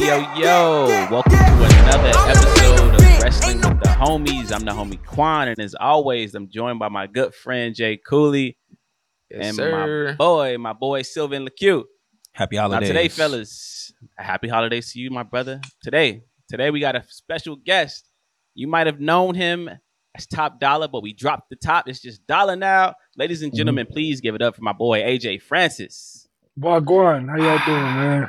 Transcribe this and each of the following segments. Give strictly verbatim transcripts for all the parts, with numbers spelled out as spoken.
Yo, yo, yo, welcome to another episode of Wrestling with the Homies. I'm the homie Quan, and as always, I'm joined by my good friend, Jay Cooley. Yes, and sir. my boy, my boy, Sylvan LaCue. Happy holidays. Now today, fellas, happy holidays to you, my brother. Today, today we got a special guest. You might have known him as Top Dollar, but we dropped the top. It's just Dollar now. Ladies and gentlemen, mm-hmm. please give it up for my boy, A J. Francis. Boy, Guan, how y'all doing, man?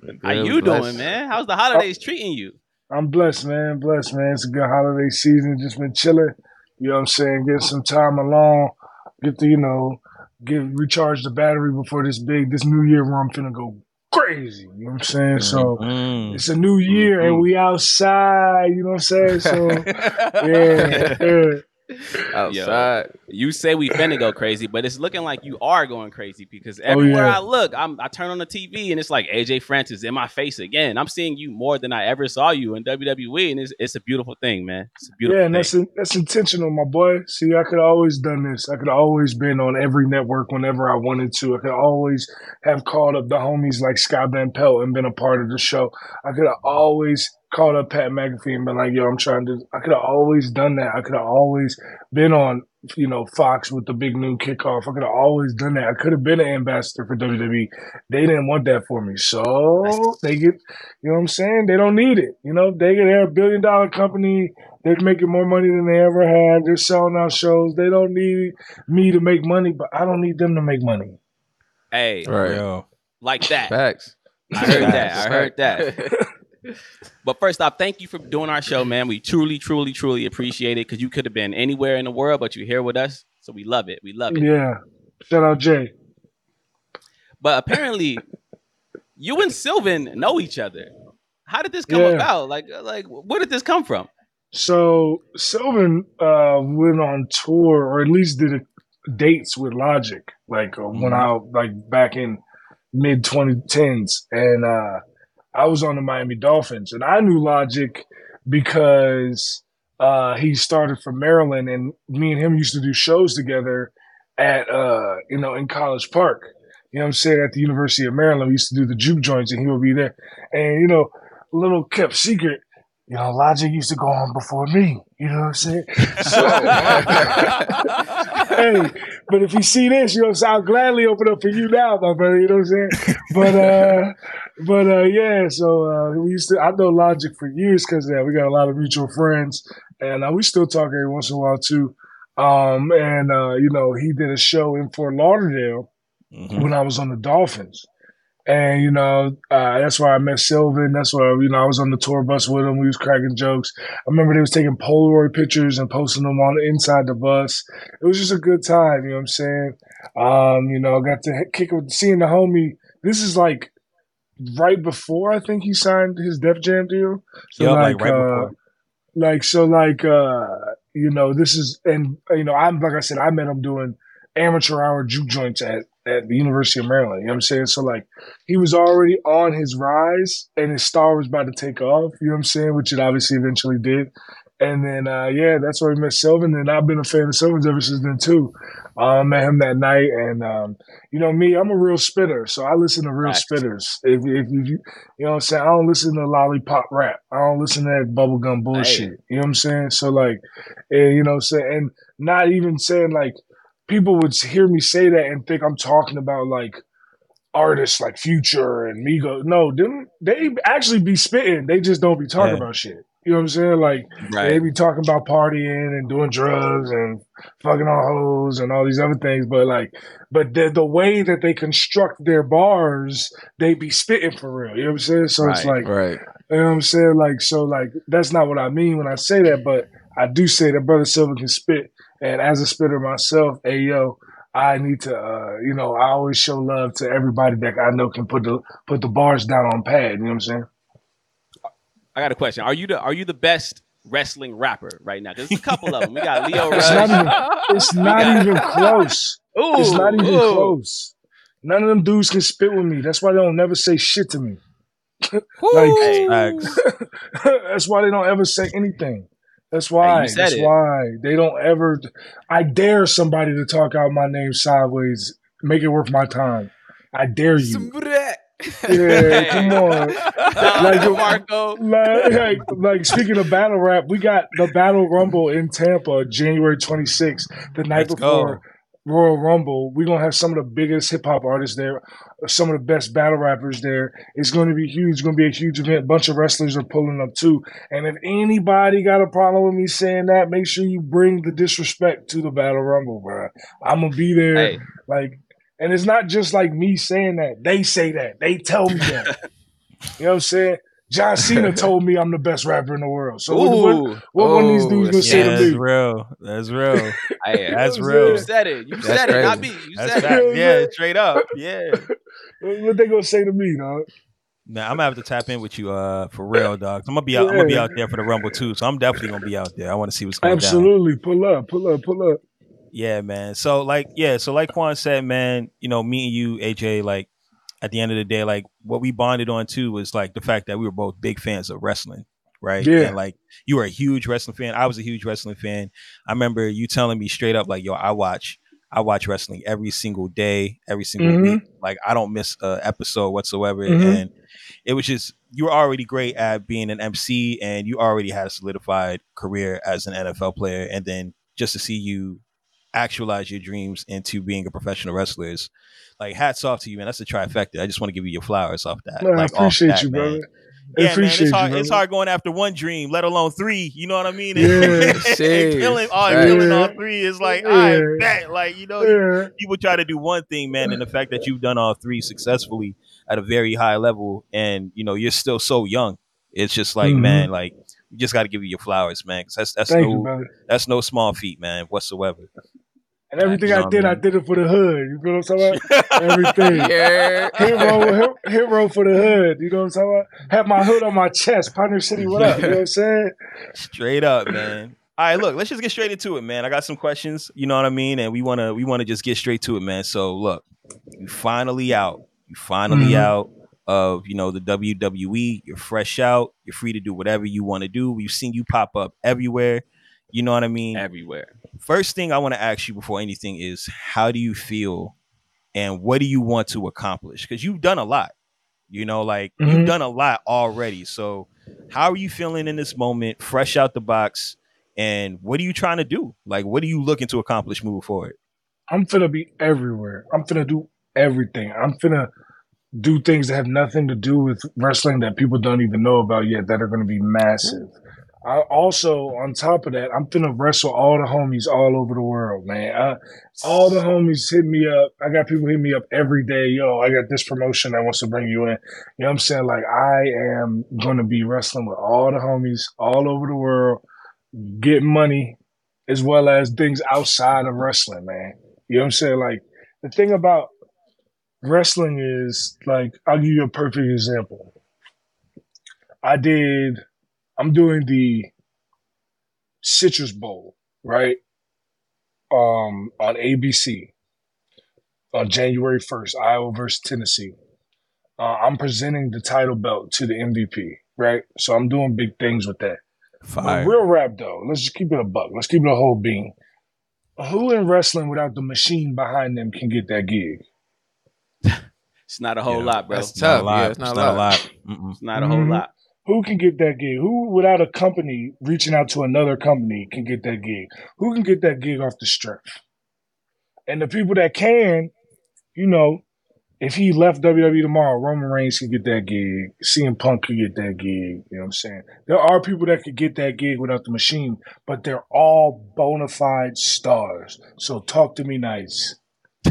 Good, how you blessed. doing, man? How's the holidays I, treating you? I'm blessed, man. Blessed, man. It's a good holiday season. Just been chilling. You know what I'm saying? Get some time along. Get to, you know, get recharge the battery before this big, this new year where I'm finna go crazy. You know what I'm saying? So mm-hmm. it's a new year mm-hmm. and we outside. You know what I'm saying? So, yeah, yeah. Outside. Yo, you say we finna go crazy, but it's looking like you are going crazy because everywhere oh, yeah. I look, I'm, I turn on the T V and it's like A J Francis in my face again. I'm seeing you more than I ever saw you in W W E, and it's, it's a beautiful thing, man. It's a beautiful yeah, and thing. that's in, that's intentional, my boy. See, I could have always done this. I could have always been on every network whenever I wanted to. I could always have called up the homies like Scott Van Pelt and been a part of the show. I could have always called up Pat McAfee and been like, yo, I'm trying to – I could have always done that. I could have always been on, you know, Fox with the big new kickoff. I could have always done that. I could have been an ambassador for W W E. They didn't want that for me. So they get – you know what I'm saying? They don't need it. You know, they, they're a billion-dollar company. They're making more money than they ever had. They're selling out shows. They don't need me to make money, but I don't need them to make money. Hey. Right. Yo. Like that. Facts. I heard that. I heard that. But first off, thank you for doing our show, man. We truly, truly, truly appreciate it because you could have been anywhere in the world, but you're here with us. So we love it. We love it. Yeah. Shout out, Jay. But apparently, you and Sylvan know each other. How did this come yeah. about? Like, like, where did this come from? So Sylvan uh, went on tour, or at least did a, dates with Logic, like uh, mm-hmm. when I like back in mid twenty tens, and uh, I was on the Miami Dolphins, and I knew Logic because uh, he started from Maryland, and me and him used to do shows together at, uh, you know, in College Park. You know what I'm saying? At the University of Maryland, we used to do the juke joints, and he would be there. And, you know, little kept secret, you know, Logic used to go on before me. You know what I'm saying? So, hey, but if you see this, you know what I'm saying? I'll gladly open up for you now, my brother. You know what I'm saying? But, uh, but uh, yeah, so uh, we used to, I know Logic for years because of that. We got a lot of mutual friends, and uh, we still talk every once in a while, too. Um, and, uh, you know, he did a show in Fort Lauderdale mm-hmm. when I was on the Dolphins. And, you know, uh, that's why I met Sylvan. That's why, you know, I was on the tour bus with him. We was cracking jokes. I remember they was taking Polaroid pictures and posting them on the inside the bus. It was just a good time, you know what I'm saying? Um, you know, I got to kick it with seeing the homie. This is like right before I think he signed his Def Jam deal. So yeah, like, like right uh, before. Like, so like, uh, you know, this is, and, you know, I'm, like I said, I met him doing amateur hour juke joints at, at the University of Maryland. You know what I'm saying? So, like, he was already on his rise, and his star was about to take off, you know what I'm saying, which it obviously eventually did. And then, uh, yeah, that's where we met Sylvan, and I've been a fan of Sylvan's ever since then, too. I um, met him that night, and, um, you know, me, I'm a real spitter, so I listen to real Act. spitters. If, if, if you, you know what I'm saying? I don't listen to lollipop rap. I don't listen to that bubblegum bullshit. Hey. You know what I'm saying? So, like, and, you know what I'm saying? And not even saying, like, people would hear me say that and think I'm talking about like artists like Future and Migos. No, them, they actually be spitting. They just don't be talking yeah. about shit. You know what I'm saying? Like right. they be talking about partying and doing drugs and fucking on hoes and all these other things. But like, but the, the way that they construct their bars, they be spitting for real. You know what I'm saying? So right, it's like, right. you know what I'm saying? Like, so like, that's not what I mean when I say that, but I do say that Brother Silver can spit. And as a spitter myself, hey, yo, I need to, uh, you know, I always show love to everybody that I know can put the put the bars down on pad. You know what I'm saying? I got a question. Are you the Are you the best wrestling rapper right now? There's a couple of them. We got Leo Rush. It's not even, it's not even close. Ooh, it's not even ooh. close. None of them dudes can spit with me. That's why they don't never say shit to me. Like, hey. That's why they don't ever say anything. That's why. Hey, that's it. why they don't ever. I dare somebody to talk out my name sideways. Make it worth my time. I dare you. Yeah, come on. No, like, like, like, like speaking of battle rap, we got the Battle Rumble in Tampa, January twenty-sixth, the night Let's before go. Royal Rumble. We're going to have some of the biggest hip-hop artists there, some of the best battle rappers there. It's going to be huge. It's going to be a huge event. A bunch of wrestlers are pulling up, too. And if anybody got a problem with me saying that, make sure you bring the disrespect to the Battle Rumble, bro. I'm going to be there. Hey. Like, and it's not just like me saying that. They say that. They tell me that. You know what I'm saying? John Cena told me I'm the best rapper in the world. So Ooh, what, what oh, one of these dudes gonna say yeah, to that's me? That's real. That's real. Hey, that's real. You said it. You that's said crazy. It. Not me. You that's said it. Yeah, straight up. Yeah. What they gonna say to me, dog? Nah, I'm gonna have to tap in with you, uh, for real, dog. I'm gonna be out. Yeah. I'm gonna be out there for the Rumble too. So I'm definitely gonna be out there. I want to see what's going on. Absolutely. Down. Pull up. Pull up. Pull up. Yeah, man. So like, yeah. So like Quan said, man. You know, me and you, A J, like. At the end of the day, like what we bonded on too was like the fact that we were both big fans of wrestling, right? Yeah. And like you were a huge wrestling fan. I was a huge wrestling fan. I remember you telling me straight up, like, yo, I watch, I watch wrestling every single day, every single mm-hmm. week. Like I don't miss an episode whatsoever. Mm-hmm. And it was just, you were already great at being an M C and you already had a solidified career as an N F L player. And then just to see you actualize your dreams into being a professional wrestler is, like, hats off to you, man. That's a trifecta. I just want to give you your flowers off that. Man, like, I appreciate that, you, brother. Yeah, man. It's hard, you, it's hard going after one dream, let alone three. You know what I mean? Yeah, and killing, all, yeah. killing all three is like, yeah. I bet. Like, you know, yeah. people try to do one thing, man. And the fact that you've done all three successfully at a very high level and, you know, you're still so young. It's just like, mm-hmm. man, like, you just got to give you your flowers, man. Because that's, that's, no, that's no small feat, man, whatsoever. And everything I, I did, I, mean. I did it for the hood. You feel what I'm talking about? Everything. Yeah. Hero, hero for the hood. You know what I'm talking about? Have my hood on my chest. Pioneer City, what up? You know what I'm saying? Straight up, man. All right, look, let's just get straight into it, man. I got some questions. You know what I mean? And we want to we want to just get straight to it, man. So, look, you finally out. You finally mm-hmm. out of, you know, the W W E. You're fresh out. You're free to do whatever you want to do. We've seen you pop up everywhere. You know what I mean? Everywhere. First thing I want to ask you before anything is, how do you feel and what do you want to accomplish? Because you've done a lot, you know, like mm-hmm. you've done a lot already. So how are you feeling in this moment, fresh out the box? And what are you trying to do? Like, what are you looking to accomplish moving forward? I'm finna be everywhere. I'm finna do everything. I'm finna do things that have nothing to do with wrestling that people don't even know about yet that are going to be massive. Mm-hmm. I also, on top of that, I'm finna wrestle all the homies all over the world, man. I, all the homies hit me up. I got people hit me up every day. Yo, I got this promotion that wants to bring you in. You know what I'm saying? Like, I am gonna be wrestling with all the homies all over the world, get money, as well as things outside of wrestling, man. You know what I'm saying? Like, the thing about wrestling is, like, I'll give you a perfect example. I did... I'm doing the Citrus Bowl, right, um, on A B C on January first, Iowa versus Tennessee. Uh, I'm presenting the title belt to the M V P, right? So I'm doing big things with that. Fire. But real rap, though, let's just keep it a buck. Let's keep it a whole bean. Who in wrestling without the machine behind them can get that gig? It's not a whole yeah, lot, bro. That's tough. Yeah, it's not a lot. It's not a whole lot. Who can get that gig? Who, without a company reaching out to another company, can get that gig? Who can get that gig off the strength? And the people that can, you know, if he left W W E tomorrow, Roman Reigns could get that gig. C M Punk could get that gig. You know what I'm saying? There are people that could get that gig without the machine, but they're all bona fide stars. So talk to me nice.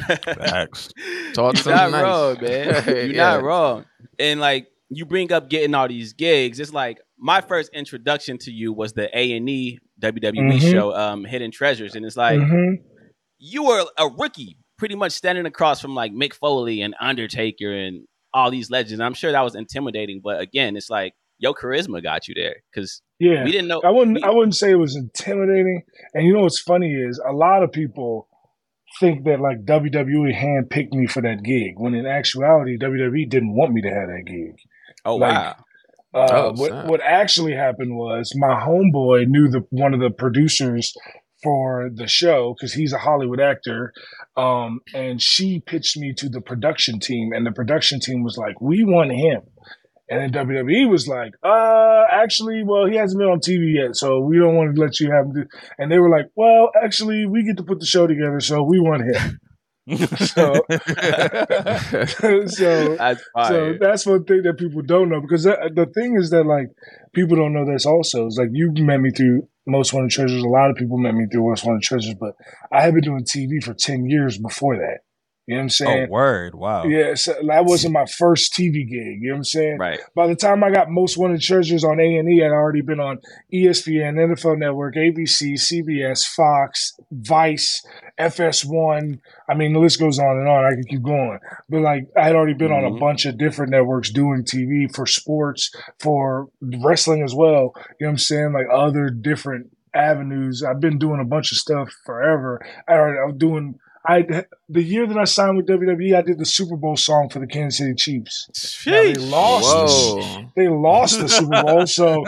Facts. Talk to me nice. You're not wrong, man. You're yeah. not wrong. And like, you bring up getting all these gigs. It's like my first introduction to you was the A and E W W E mm-hmm. show, um, Hidden Treasures. And it's like, mm-hmm. you were a rookie pretty much standing across from like Mick Foley and Undertaker and all these legends. And I'm sure that was intimidating. But again, it's like your charisma got you there because yeah. we didn't know. I wouldn't, we, I wouldn't say it was intimidating. And you know what's funny is a lot of people think that like W W E handpicked me for that gig when in actuality, W W E didn't want me to have that gig. Oh, like, wow. Uh, oh, what, what actually happened was my homeboy knew the one of the producers for the show because he's a Hollywood actor. Um, and she pitched me to the production team, and the production team was like, we want him. And then W W E was like, uh, actually, well, he hasn't been on T V yet, so we don't want to let you have him do. And they were like, well, actually, we get to put the show together, so we want him. so, so, that's so that's one thing that people don't know, because that, the thing is that, like, people don't know this also. It's like, you met me through Most Wanted Treasures. A lot of people met me through Most Wanted Treasures, but I had been doing T V for ten years before that. You know what I'm saying? Oh, word. Wow. Yeah, so that wasn't my first T V gig. You know what I'm saying? Right. By the time I got Most Wanted Treasures on A and E, I'd already been on E S P N, N F L Network, A B C, C B S, Fox, Vice, F S one. I mean, the list goes on and on. I could keep going. But, like, I had already been mm-hmm. on a bunch of different networks doing T V for sports, for wrestling as well. You know what I'm saying? Like, other different avenues. I've been doing a bunch of stuff forever. I, I'm doing... I, the year that I signed with W W E, I did the Super Bowl song for the Kansas City Chiefs. Now, they lost. The, they lost the Super Bowl, so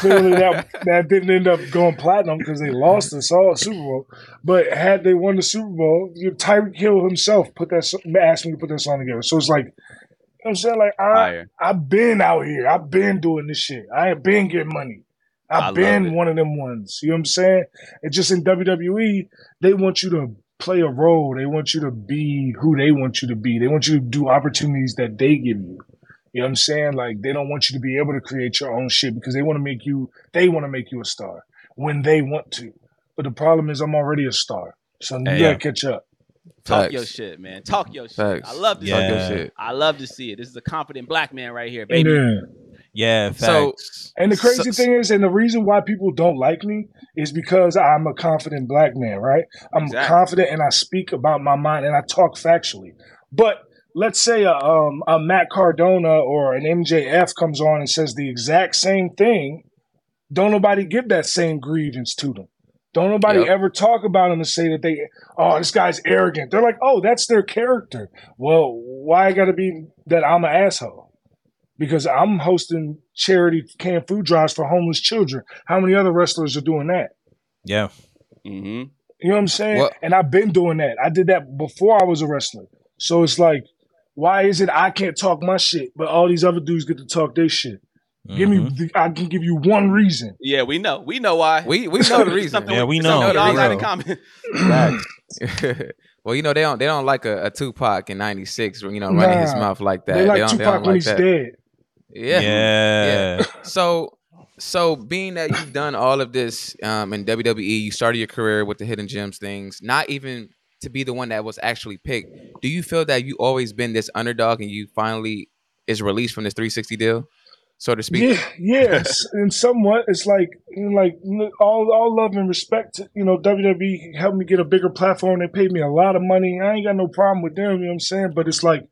clearly that, that didn't end up going platinum because they lost the Super Bowl. But had they won the Super Bowl, Tyreek Hill himself put that asked me to put that song together. So it's like, you know what I'm saying? Like, I I've been out here. I've been doing this shit. I have been getting money. I've been one of them ones. You know what I'm saying? And just in W W E, they want you to play a role. They want you to be who they want you to be. They want you to do opportunities that they give you. You know what I'm saying? Like, they don't want you to be able to create your own shit because they want to make you, they want to make you a star when they want to. But the problem is I'm already a star. So hey, you gotta yeah. catch up. Talk Facts. Your shit, man. Talk your shit. Facts. I love this. Yeah. Talk your shit. I love to see it. This is a confident black man right here, baby. Amen. Yeah, facts. So, and the crazy so, thing is, and the reason why people don't like me is because I'm a confident black man, right? I'm exactly. confident, and I speak about my mind, and I talk factually. But let's say a, um, a Matt Cardona or an M J F comes on and says the exact same thing. Don't nobody give that same grievance to them. Don't nobody yep. ever talk about them and say that they, oh, this guy's arrogant. They're like, oh, that's their character. Well, why gotta be that I'm an asshole? Because I'm hosting charity canned food drives for homeless children. How many other wrestlers are doing that? Yeah. Mm-hmm. You know what I'm saying? What? And I've been doing that. I did that before I was a wrestler. So it's like, why is it I can't talk my shit, but all these other dudes get to talk their shit? Mm-hmm. Give me, the, I can give you one reason. Yeah, we know. We know why. We we know the reason. Yeah, we know. All out in comment. Well, you know, they don't they don't like a, a Tupac in ninety-six, you know, running nah, his mouth like that. They like they don't, Tupac they don't like when he's that. Dead. Yeah. Yeah. yeah. So, so being that you've done all of this um, in W W E, you started your career with the Hidden Gems things, not even to be the one that was actually picked. Do you feel that you always been this underdog and you finally is released from this three sixty deal, so to speak? Yeah, yes. And somewhat, it's like, like all, all love and respect. You know, W W E helped me get a bigger platform. They paid me a lot of money. I ain't got no problem with them. You know what I'm saying? But it's like,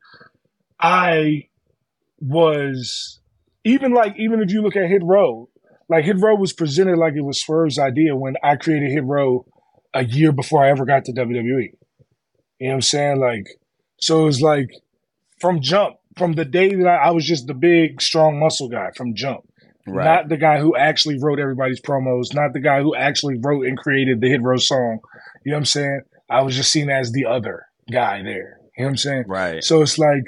I... was even like even if you look at Hit Row, like Hit Row was presented like it was Swerve's idea when I created Hit Row a year before I ever got to W W E. You know what I'm saying? Like, so it was like from jump, from the day that I, I was just the big strong muscle guy from jump. Right. Not the guy who actually wrote everybody's promos, not the guy who actually wrote and created the Hit Row song. You know what I'm saying? I was just seen as the other guy there. You know what I'm saying? Right. So it's like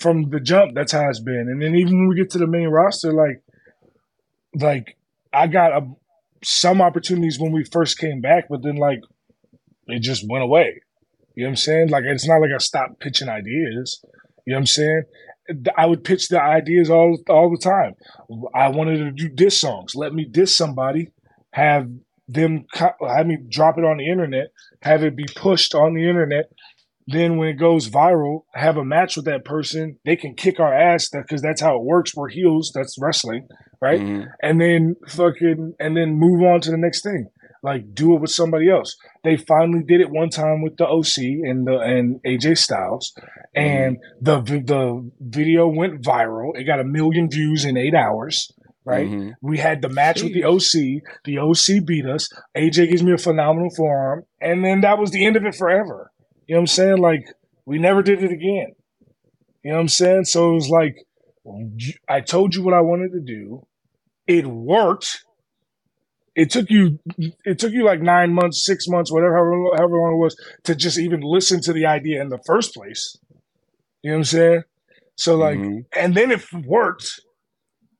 from the jump, that's how it's been. And then even when we get to the main roster, like, like I got a, some opportunities when we first came back, but then like it just went away. You know what I'm saying? Like, it's not like I stopped pitching ideas. You know what I'm saying? I would pitch the ideas all all the time. I wanted to do diss songs. Let me diss somebody, have them, have me drop it on the internet, have it be pushed on the internet. Then when it goes viral, have a match with that person. They can kick our ass because that's how it works. We're heels. That's wrestling, right? Mm-hmm. And then fucking, and then move on to the next thing. Like, do it with somebody else. They finally did it one time with the O C and the and A J Styles, and mm-hmm. the the video went viral. It got a million views in eight hours. Right, mm-hmm. We had the match Jeez. With the O C. The O C beat us. A J gives me a phenomenal forearm, and then that was the end of it forever. You know what I'm saying? Like, we never did it again. You know what I'm saying? So it was like, I told you what I wanted to do. It worked. It took you, it took you like nine months, six months, whatever, however, however long it was, to just even listen to the idea in the first place. You know what I'm saying? So like, mm-hmm. and then it worked,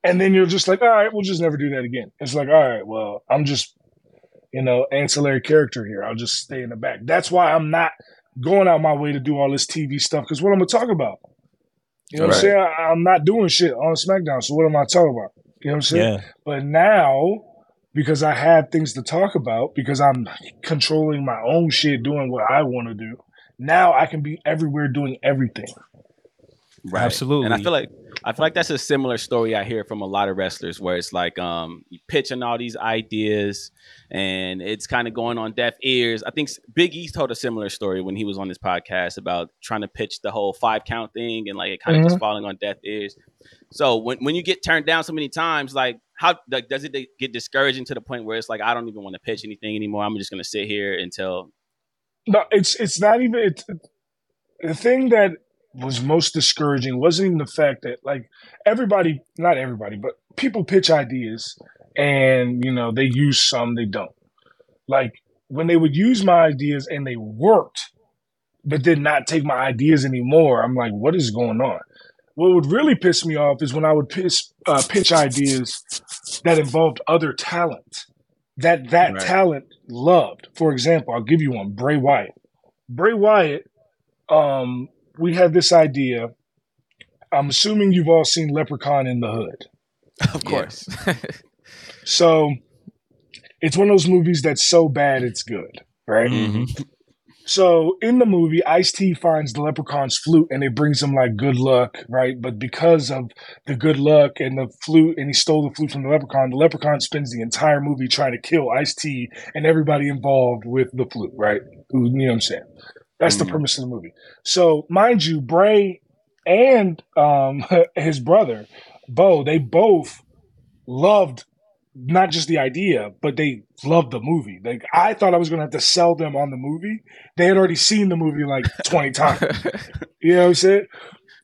and then you're just like, all right, we'll just never do that again. It's like, all right, well, I'm just, you know, ancillary character here. I'll just stay in the back. That's why I'm not going out my way to do all this T V stuff, because what I'm gonna talk about? You know right. what I'm saying? I, I'm not doing shit on SmackDown, so what am I talking about? You know what I'm saying? Yeah. But now, because I have things to talk about, because I'm controlling my own shit, doing what I want to do, now I can be everywhere doing everything. Right. Absolutely. And I feel like I feel like that's a similar story I hear from a lot of wrestlers, where it's like um, you pitching all these ideas and it's kind of going on deaf ears. I think Big E told a similar story when he was on this podcast about trying to pitch the whole five count thing, and like it kind of mm-hmm. just falling on deaf ears. So when, when you get turned down so many times, like how like, does it get discouraging to the point where it's like, I don't even want to pitch anything anymore. I'm just going to sit here until. No, it's it's not even it's, the thing that was most discouraging wasn't even the fact that like everybody, not everybody, but people pitch ideas and, you know, they use some, they don't. Like when they would use my ideas and they worked, but did not take my ideas anymore, I'm like, what is going on? What would really piss me off is when I would piss, uh, pitch ideas that involved other talent that that right. talent loved. For example, I'll give you one, Bray Wyatt. Bray Wyatt, um, we had this idea. I'm assuming you've all seen Leprechaun in the Hood. Of course. Yeah. So it's one of those movies that's so bad it's good, right? Mm-hmm. So in the movie, Ice-T finds the leprechaun's flute and it brings him like good luck, right? But because of the good luck and the flute, and he stole the flute from the leprechaun, the leprechaun spends the entire movie trying to kill Ice-T and everybody involved with the flute, right? Who, you know what I'm saying? That's mm-hmm. the premise of the movie. So mind you, Bray and um, his brother, Bo, they both loved not just the idea, but they loved the movie. Like I thought I was going to have to sell them on the movie. They had already seen the movie like twenty times. You know what I'm saying?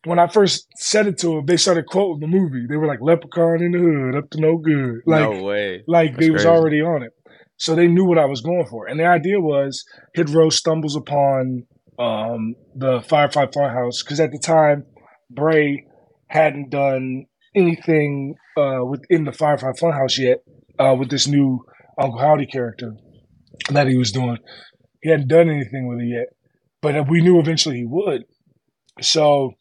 When I first said it to them, they started quoting the movie. They were like, Leprechaun in the Hood, up to no good. Like, no way. Like That's they crazy. Was already on it. So they knew what I was going for. And the idea was Hit Row stumbles upon um, the Firefly Funhouse, because at the time, Bray hadn't done anything uh, within the Firefly Funhouse yet uh, with this new Uncle Howdy character that he was doing. He hadn't done anything with it yet, but we knew eventually he would. So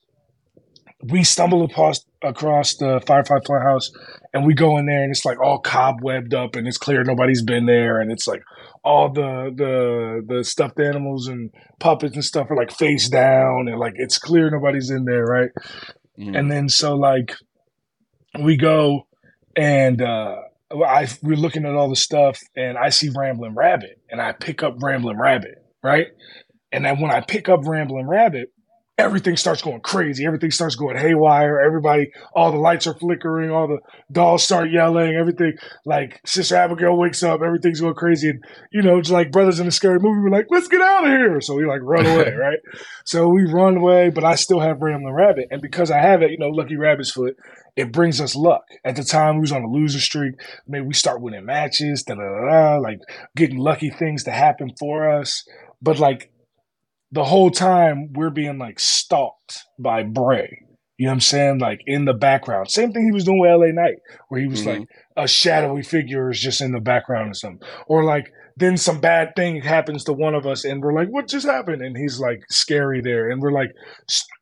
we stumbled across, across the Firefly Funhouse, and we go in there, and it's like all cobwebbed up, and it's clear nobody's been there, and it's like all the the the stuffed animals and puppets and stuff are like face down, and like it's clear nobody's in there, right? Mm. And then so like we go, and uh, I we're looking at all the stuff, and I see Ramblin' Rabbit, and I pick up Ramblin' Rabbit, right? And then when I pick up Ramblin' Rabbit, everything starts going crazy. Everything starts going haywire. Everybody, all the lights are flickering. All the dolls start yelling. Everything, like Sister Abigail wakes up. Everything's going crazy. And, you know, just like brothers in a scary movie, we're like, let's get out of here. So we like run away, right? So we run away, but I still have Ramblin' Rabbit. And because I have it, you know, Lucky Rabbit's foot, it brings us luck. At the time, we was on a loser streak. Maybe we start winning matches, da da da, like getting lucky things to happen for us. But like, the whole time we're being like stalked by Bray. You know what I'm saying? Like in the background. Same thing he was doing with L A Knight, where he was mm-hmm. like a shadowy figure is just in the background or something. Or like then some bad thing happens to one of us and we're like, what just happened? And he's like scary there. And we're like,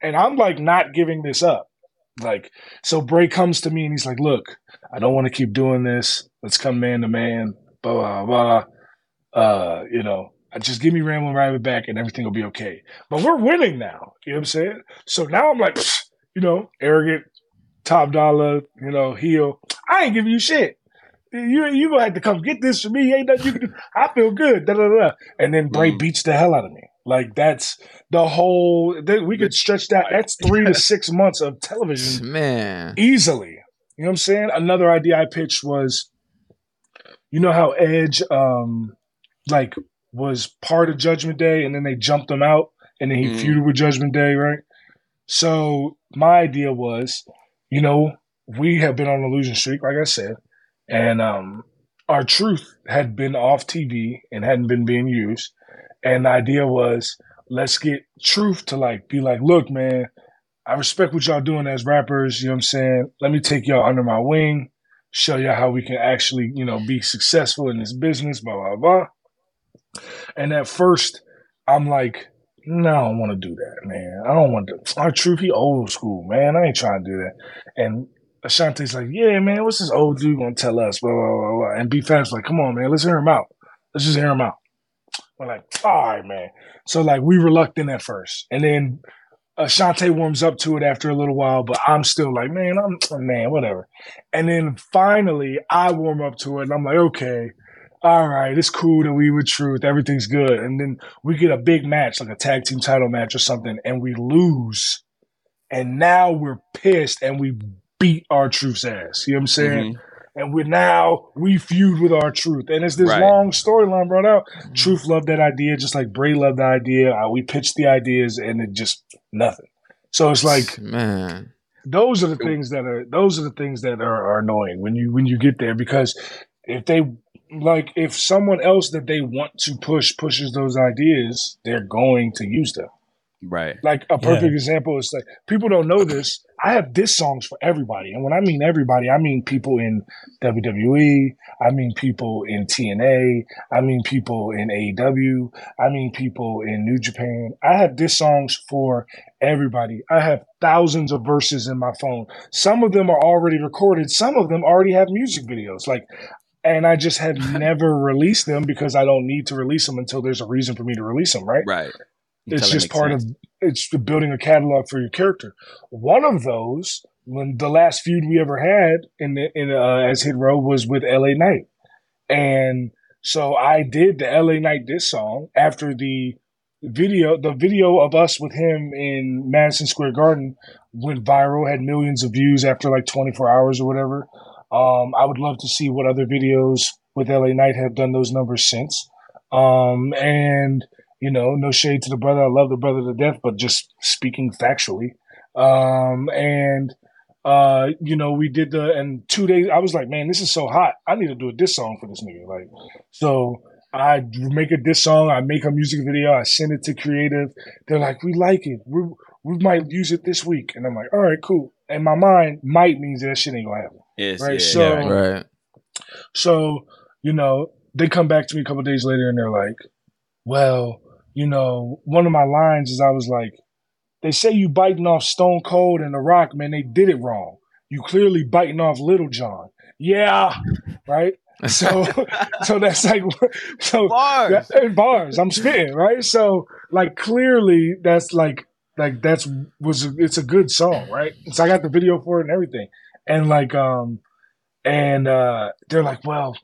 and I'm like not giving this up. Like, so Bray comes to me and he's like, look, I don't want to keep doing this. Let's come man to man, blah, blah, blah. Uh, you know, just give me Ramblin' Rabbit back and everything will be okay. But we're winning now. You know what I'm saying? So now I'm like, you know, arrogant, top dollar, you know, heel. I ain't giving you shit. You you gonna have to come get this for me. Ain't nothing you can do. I feel good. Da, da, da. And then Bray mm. beats the hell out of me. Like that's the whole. We could stretch that. That's three to six months of television, man, easily. You know what I'm saying? Another idea I pitched was, you know how Edge, um, like. was part of Judgment Day, and then they jumped him out, and then he mm. feuded with Judgment Day, right? So my idea was, you know, we have been on an illusion streak, like I said, and um, R-Truth had been off T V and hadn't been being used. And the idea was, let's get Truth to like be like, look, man, I respect what y'all doing as rappers. You know what I'm saying? Let me take y'all under my wing, show y'all how we can actually, you know, be successful in this business, blah, blah, blah. And at first, I'm like, no, I don't want to do that, man. I don't want to. R-Truth, he old school, man. I ain't trying to do that. And Ashante's like, yeah, man, what's this old dude going to tell us? Blah, blah, blah, blah. And B-Fab's like, come on, man, let's hear him out. Let's just hear him out. We're like, all right, man. So, like, we reluctant at first. And then Ashante warms up to it after a little while, but I'm still like, man, I'm, man, whatever. And then finally, I warm up to it, and I'm like, okay, all right, it's cool that we with Truth. Everything's good. And then we get a big match, like a tag team title match or something, and we lose. And now we're pissed, and we beat R-Truth's ass. You know what I'm saying? Mm-hmm. And we're now, we feud with R-Truth. And it's this right. long storyline brought out. Mm-hmm. Truth loved that idea, just like Bray loved the idea. I, we pitched the ideas, and it just, nothing. So it's like, man, those are the things that are, those are the things that are, are annoying when you, when you get there. Because if they, like, if someone else that they want to push, pushes those ideas, they're going to use them. Right. Like a perfect yeah. example is like, people don't know this. I have diss songs for everybody. And when I mean everybody, I mean people in W W E. I mean people in T N A. I mean people in A E W. I mean people in New Japan. I have diss songs for everybody. I have thousands of verses in my phone. Some of them are already recorded. Some of them already have music videos. Like, and I just have never released them because I don't need to release them until there's a reason for me to release them. Right. Right. It's just part sense. of it's the building a catalog for your character. One of those, when the last feud we ever had in the, in uh, as Hit Row was with L A Knight, and so I did the L A Knight diss song after the video. The video of us with him in Madison Square Garden went viral, had millions of views after like twenty-four hours or whatever. Um, I would love to see what other videos with L A Knight have done those numbers since, um, and. You know, no shade to the brother. I love the brother to death, but just speaking factually. Um, and, uh, you know, we did the, and two days, I was like, man, this is so hot. I need to do a diss song for this nigga. Like, so I make a diss song. I make a music video. I send it to creative. They're like, we like it. We, we might use it this week. And I'm like, all right, cool. And my mind, might means that shit ain't gonna happen. Yes, right? Yeah, so, yeah, right. So, you know, they come back to me a couple days later and they're like, well, you know, one of my lines is I was like, they say you biting off Stone Cold and The Rock, man, they did it wrong. You clearly biting off Little John. Yeah. Right. So, so that's like, so bars. That, bars. I'm spitting. Right. So like, clearly that's like, like that's was, a, it's a good song. Right. So I got the video for it and everything. And like, um, and, uh, they're like, well,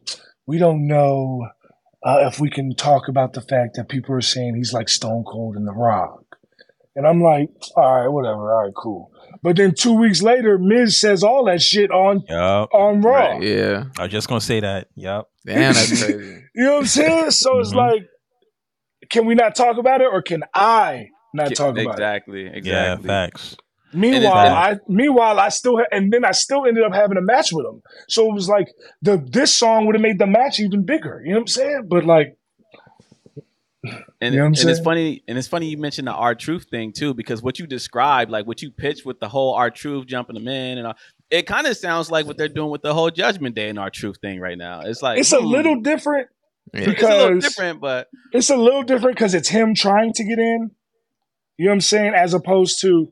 we don't know. Uh, if we can talk about the fact that people are saying he's like Stone Cold and The Rock. And I'm like, all right, whatever. All right, cool. But then two weeks later, Miz says all that shit on yep. on Raw. Right. Yeah. I was just going to say that. Yep. Damn, that's crazy. You know what I'm saying? So it's mm-hmm. like, can we not talk about it or can I not talk exactly, about it? Exactly. Exactly. Yeah, facts. Meanwhile, I meanwhile I still ha- and then I still ended up having a match with him. So it was like the this song would have made the match even bigger. You know what I'm saying? But like, and, you know what I'm and saying? It's funny, and it's funny you mentioned the R-Truth thing too, because what you described, like what you pitched with the whole R-Truth jumping him in, and all, it kind of sounds like what they're doing with the whole Judgment Day and R-Truth thing right now. It's like it's a hmm. little different yeah. because it's a little different, but it's a little different because it's him trying to get in. You know what I'm saying? As opposed to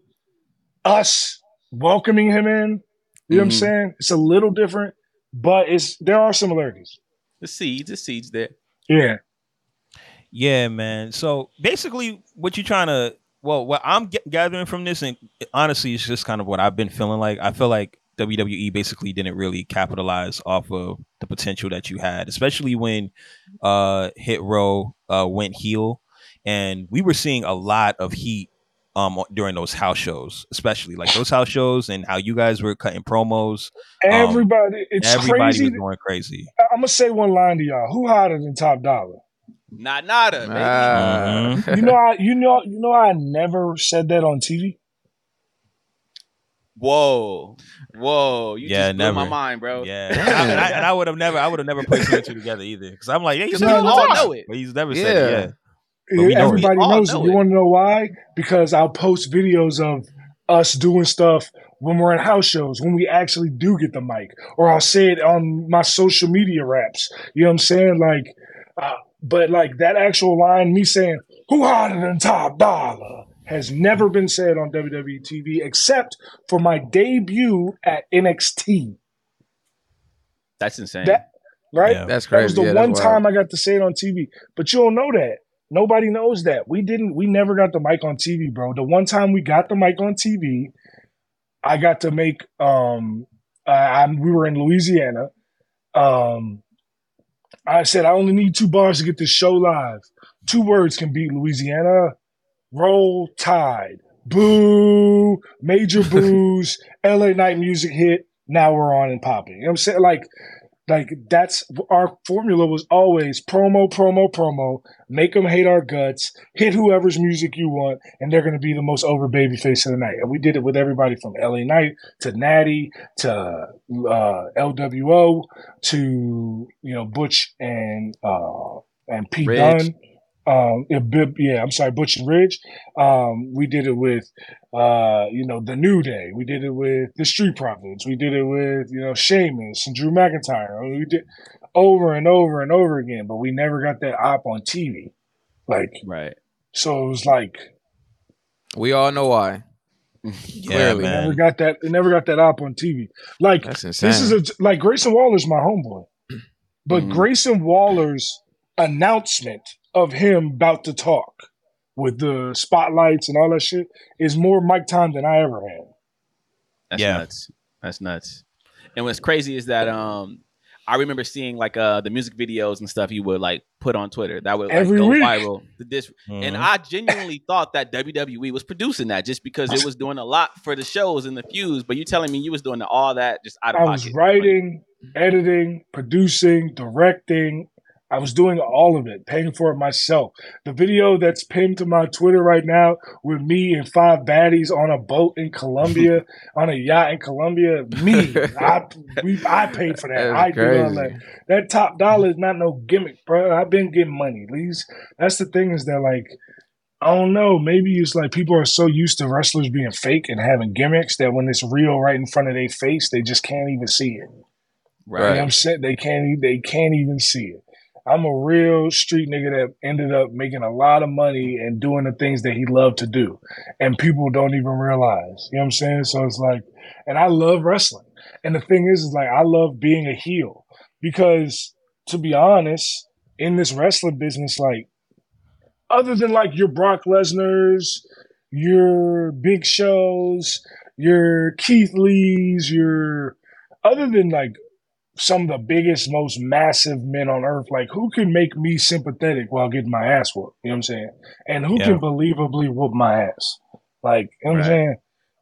us welcoming him in, you know mm-hmm. what I'm saying? It's a little different, but it's there are similarities. The seeds, the seeds there. Yeah, yeah, man. So basically, what you're trying to, well, what I'm get, gathering from this, and honestly, it's just kind of what I've been feeling like. I feel like W W E basically didn't really capitalize off of the potential that you had, especially when uh, Hit Row uh, went heel, and we were seeing a lot of heat. Um, during those house shows, especially like those house shows and how you guys were cutting promos. Everybody, um, it's everybody crazy. Everybody was going crazy. I'm going to say one line to y'all. Who hotter than Top Dollar? Not nada, baby. Uh, mm-hmm. you, know, I, you, know, you know I never said that on T V? Whoa, whoa! You yeah, just blew never. my mind, bro. Yeah, and I, and I, and I would have never, I would have never put two and two together either, because I'm like, yeah, you should all know it, but he's never yeah. said it. Yeah. But we know Everybody it. knows know it. You want to know why? Because I'll post videos of us doing stuff when we're at house shows, when we actually do get the mic, or I'll say it on my social media raps. You know what I'm saying? Like, uh, but like that actual line, me saying, "Who hotter than top dollar?" has never been said on W W E T V except for my debut at N X T. That's insane. That, right? Yeah, that's crazy. That was the yeah, one time I got to say it on T V. But you don't know that. Nobody knows that. We didn't. We never got the mic on T V, bro. The one time we got the mic on T V, I got to make um, – uh, we were in Louisiana. Um, I said, I only need two bars to get this show live. Two words can beat Louisiana. Roll Tide. Boo. Major boos. L A Knight music hit. Now we're on and popping. You know what I'm saying? Like – Like, that's our formula was always promo, promo, promo, make them hate our guts, hit whoever's music you want, and they're going to be the most over baby face of the night. And we did it with everybody from L A Knight to Natty to uh, L W O to, you know, Butch and uh, and Pete Dunne. Um, yeah, I'm sorry, Butch and Ridge. Um, we did it with, uh, you know, The New Day. We did it with The Street Profits. We did it with, you know, Sheamus and Drew McIntyre. We did over and over and over again, but we never got that op on T V. Like, right. So it was like, we all know why. Yeah, clearly, man. never got that. Never got that op on T V. Like, that's insane. This is a, like Grayson Waller's my homeboy, but mm-hmm. Grayson Waller's announcement of him about to talk with the spotlights and all that shit is more mic time than I ever had. That's yeah. nuts. That's nuts. And what's crazy is that um, I remember seeing like uh, the music videos and stuff you would like put on Twitter that would like, Every go week. viral. This, mm-hmm. And I genuinely thought that W W E was producing that just because it was doing a lot for the shows and the feuds. But you telling me you was doing all that just out of I pocket. I was writing, like, editing, producing, directing. I was doing all of it, paying for it myself. The video that's pinned to my Twitter right now with me and five baddies on a boat in Colombia, on a yacht in Colombia, me, I we, I paid for that. I do all that. That top dollar is not no gimmick, bro. I've been getting money. At least that's the thing is that, like, I don't know. Maybe it's like people are so used to wrestlers being fake and having gimmicks that when it's real right in front of their face, they just can't even see it. Right. You know what I'm saying? They can't, they can't even see it. I'm a real street nigga that ended up making a lot of money and doing the things that he loved to do. And people don't even realize. You know what I'm saying? So it's like, and I love wrestling. And the thing is, is like, I love being a heel because, to be honest, in this wrestling business, like, other than like your Brock Lesnar's, your Big Show's, your Keith Lee's, your, other than like, some of the biggest, most massive men on earth, like who can make me sympathetic while getting my ass whooped? You know what I'm saying? And who yeah. can believably whoop my ass? Like, you know right. what I'm saying?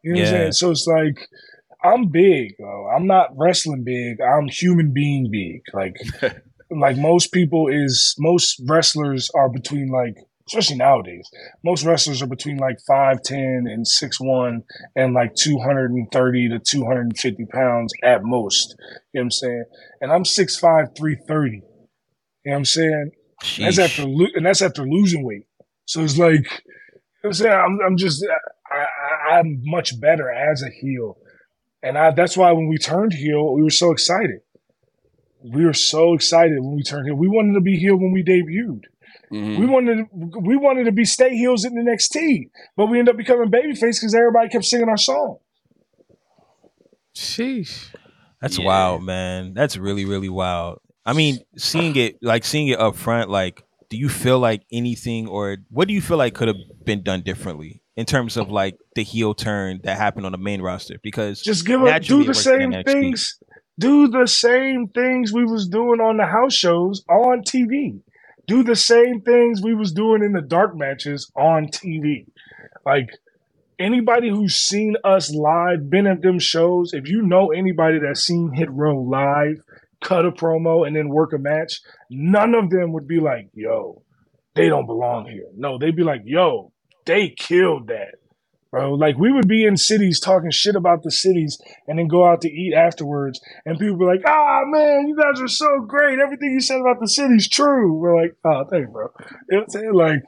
You know yeah. what I'm saying? So it's like, I'm big, bro. I'm not wrestling big. I'm human being big. Like, like most people is, most wrestlers are between like, especially nowadays, most wrestlers are between like five ten and six one and like two thirty to two fifty pounds at most. You know what I'm saying? And I'm six five, three thirty. You know what I'm saying? That's after lo- and that's after losing weight. So it's like, you know what I'm saying? I'm, I'm just, I, I, I'm much better as a heel. And I, that's why when we turned heel, we were so excited. We were so excited when we turned heel. We wanted to be heel when we debuted. Mm-hmm. We wanted to, we wanted to be stay heels in the next team, but we ended up becoming babyface because everybody kept singing our song. Sheesh, that's yeah. wild, man. That's really, really wild. I mean, seeing it like seeing it up front, like, do you feel like anything, or what do you feel like could have been done differently in terms of like the heel turn that happened on the main roster? Because just give up, do the same things, do the same things we was doing on the house shows on T V. Do the same things we was doing in the dark matches on T V. Like, anybody who's seen us live, been at them shows, if you know anybody that's seen Hit Row live, cut a promo, and then work a match, none of them would be like, yo, they don't belong here. No, they'd be like, yo, they killed that. bro. Like, we would be in cities talking shit about the cities and then go out to eat afterwards. And people be like, ah, man, you guys are so great. Everything you said about the city's true. We're like, oh, thanks, bro. It's like,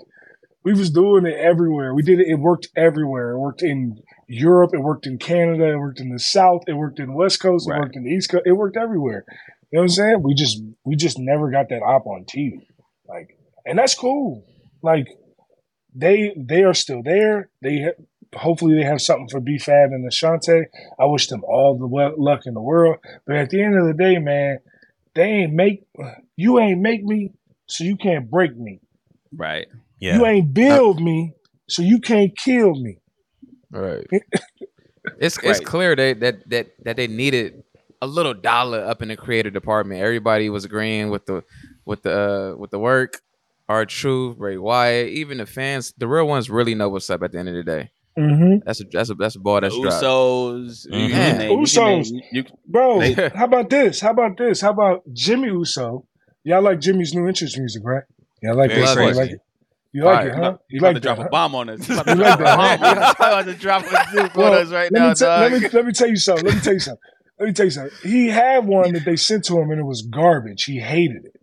we was doing it everywhere. We did it. It worked everywhere. It worked in Europe. It worked in Canada. It worked in the South. It worked in West Coast. Right. It worked in the East Coast. It worked everywhere. You know what I'm saying? We just we just never got that op on T V. Like, and that's cool. Like, they they are still there. They ha- hopefully they have something for B-Fab and Ashante. I wish them all the we- luck in the world. But at the end of the day, man, they ain't make you ain't make me, so you can't break me. Right. Yeah. You ain't build uh, me, so you can't kill me. Right. it's right. It's clear they, that that that they needed a little dollar up in the creative department. Everybody was agreeing with the with the uh, with the work. R-Truth, Bray Wyatt, even the fans, the real ones really know what's up at the end of the day. Mm-hmm. That's a that's a that's a ball that's dropped. Usos, mm-hmm. yeah. Usos, you, you, bro. They, how about this? How about this? How about Jimmy Uso? Y'all like Jimmy's new entrance music, right? Yeah, I like this. You like it? You like it, huh? You like to drop a bomb on us. You like to drop a bomb on us. I'm about to drop a nuke on us right now, dog. Let me let me tell you something. Let me tell you something. Let me tell you something. He had one that they sent to him and it was garbage. He hated it.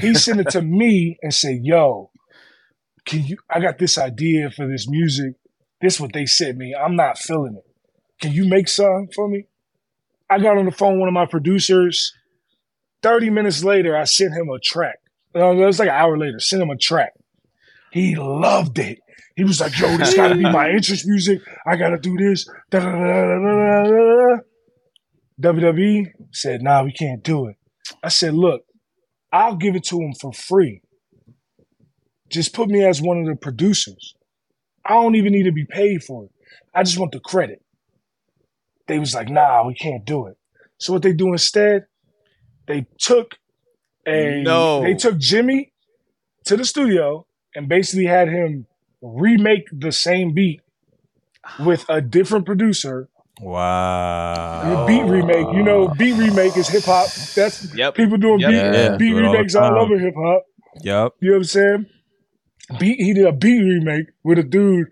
He sent it to me and said, yo, can you? I got this idea for this music. This is what they sent me. I'm not feeling it. Can you make something for me? I got on the phone with one of my producers. thirty minutes later, I sent him a track. It was like an hour later. Sent him a track. He loved it. He was like, yo, this got to be my entrance music. I got to do this. W W E said, nah, we can't do it. I said, look, I'll give it to him for free. Just put me as one of the producers. I don't even need to be paid for it. I just want the credit. They was like, nah, we can't do it. So what they do instead, they took a no. they took Jimmy to the studio and basically had him remake the same beat with a different producer. Wow. Beat remake. You know, beat remake is hip hop. That's yep. people doing yep. beat, yeah. beat do remakes all, all over hip hop. Yep. You know what I'm saying? Beat, he did a beat remake with a dude,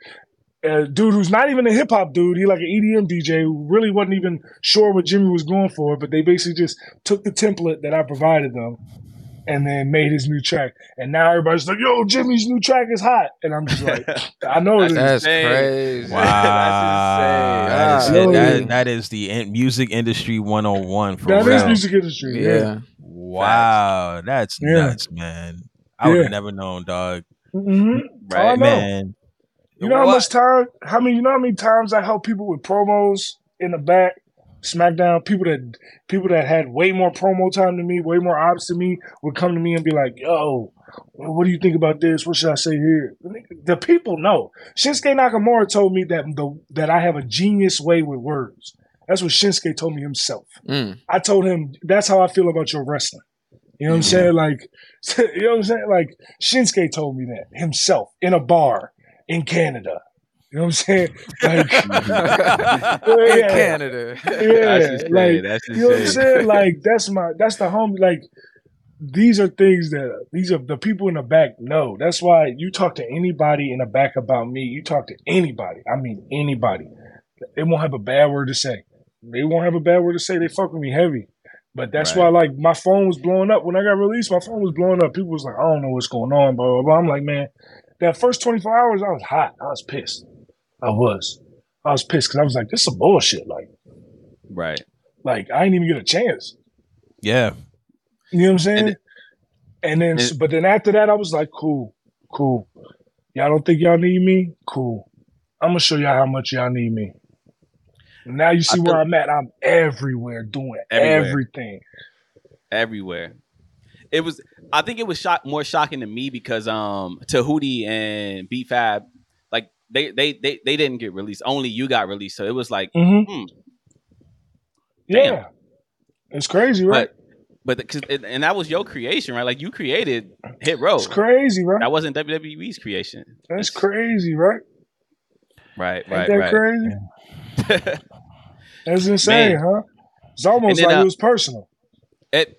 a dude who's not even a hip hop dude. He like an E D M D J who really wasn't even sure what Jimmy was going for, but they basically just took the template that I provided them and then made his new track. And now everybody's like, yo, Jimmy's new track is hot. And I'm just like, I know it is. That's crazy. Wow. That's insane. That is, that, that, that is the music industry one oh one. For that real. Is music industry. Yeah. yeah. Wow. That's yeah. nuts, man. I would have yeah. never known, dog. Mm-hmm. Right, oh, man. You know what? how much time, how many, you know how many times I help people with promos in the back? SmackDown, people that people that had way more promo time than me, way more ops than me, would come to me and be like, yo, what do you think about this? What should I say here? The people know. Shinsuke Nakamura told me that the, that I have a genius way with words. That's what Shinsuke told me himself. Mm. I told him, that's how I feel about your wrestling. You know what I'm saying? Like, you know what I'm saying? Like, Shinsuke told me that himself in a bar in Canada. You know what I'm saying? Like, yeah, in Canada. Yeah. That's just like, that's just you know what I'm saying? Like, that's my, that's the home. Like, these are things that, these are the people in the back know. That's why you talk to anybody in the back about me. You talk to anybody. I mean, anybody. They won't have a bad word to say. They won't have a bad word to say. They fuck with me heavy. But that's right. why, like, my phone was blowing up. When I got released, my phone was blowing up. People was like, I don't know what's going on, blah, blah, blah. I'm like, man, that first twenty-four hours, I was hot. I was pissed. I was. I was pissed because I was like, this is some bullshit. Like, right. Like, I didn't even get a chance. Yeah. You know what I'm saying? And, it, and then, it, but then after that, I was like, cool, cool. Y'all don't think y'all need me? Cool. I'm going to show y'all how much y'all need me. And now you see I where I'm at. I'm everywhere doing everywhere. everything. Everywhere. It was, I think it was shock, more shocking to me because um, Tahuti and B-Fab, like they, they they they didn't get released. Only you got released. So it was like, mm-hmm. hmm. yeah, damn. It's crazy, right? But, but cause it, and that was your creation, right? Like you created Hit Row. It's crazy, right? That wasn't W W E's creation. That's it's, crazy, right? Right, right, Ain't that right. crazy? That's insane, man. Huh? It's almost then, like uh, it was personal. It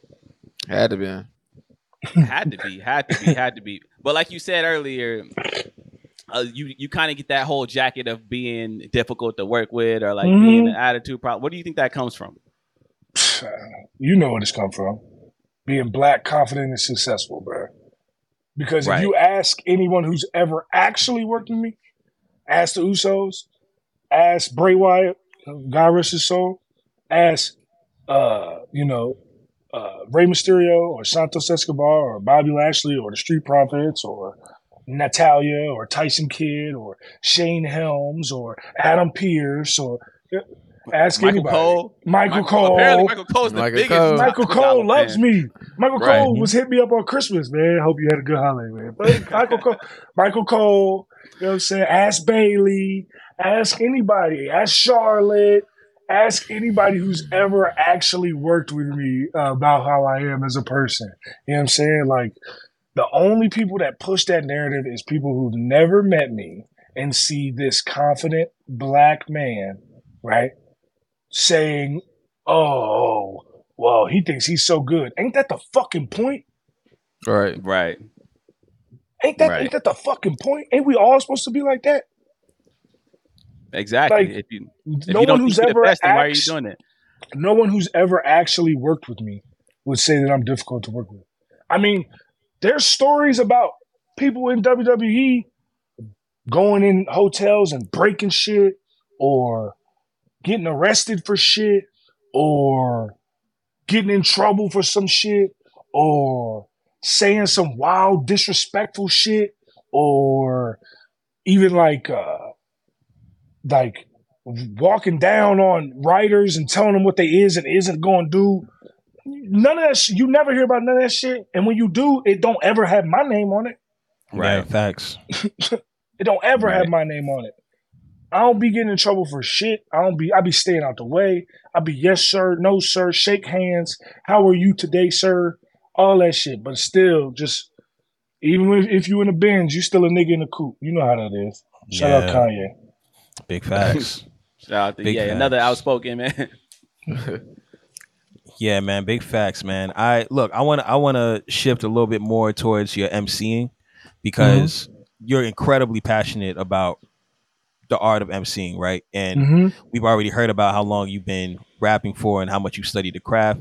had to be. had to be, had to be, had to be. But like you said earlier, Uh, you you kind of get that whole jacket of being difficult to work with, or like mm-hmm. being an attitude problem. What do you think that comes from? You know where this comes from. Being black, confident, and successful, bro. Because right. if you ask anyone who's ever actually worked with me, ask the Usos, ask Bray Wyatt, God rest his soul, ask, uh, you know, uh, Rey Mysterio or Santos Escobar or Bobby Lashley or the Street Profits or Natalia or Tyson Kidd or Shane Helms or Adam Pierce or ask Michael anybody. Cole. Michael, Michael Cole. Apparently Michael Cole's the Michael biggest. Cole. Michael Cole loves man. me. Michael right. Cole was hitting me up on Christmas, man. Hope you had a good holiday, man. But Michael Cole, Michael Cole, you know what I'm saying? Ask Bailey. Ask anybody. Ask Charlotte. Ask anybody who's ever actually worked with me uh, about how I am as a person. You know what I'm saying? Like, the only people that push that narrative is people who've never met me and see this confident black man, right, saying, oh, well, he thinks he's so good. Ain't that the fucking point? Right, right. Ain't that right. ain't that the fucking point? Ain't we all supposed to be like that? Exactly. Like, if you, if no you don't one who's ever best, act- why are you doing it? No one who's ever actually worked with me would say that I'm difficult to work with. I mean, there's stories about people in W W E going in hotels and breaking shit or getting arrested for shit or getting in trouble for some shit or saying some wild, disrespectful shit or even like uh, like walking down on writers and telling them what they is and isn't going to do. None of that shit. You never hear about none of that shit. And when you do, it don't ever have my name on it. Right. Yeah, facts. It don't ever right. have my name on it. I don't be getting in trouble for shit. I don't be, I be staying out the way. I be, yes, sir. No, sir. Shake hands. How are you today, sir? All that shit. But still, just, even if, if you in the bins, you still a nigga in the coop. You know how that is. Shout yeah. out Kanye. Big facts. Shout out to, Big yeah, facts. Another outspoken, man. Yeah, man, big facts, man. I look, I want to I want to shift a little bit more towards your emceeing because mm-hmm. you're incredibly passionate about the art of emceeing, right? And mm-hmm. we've already heard about how long you've been rapping for and how much you studied the craft,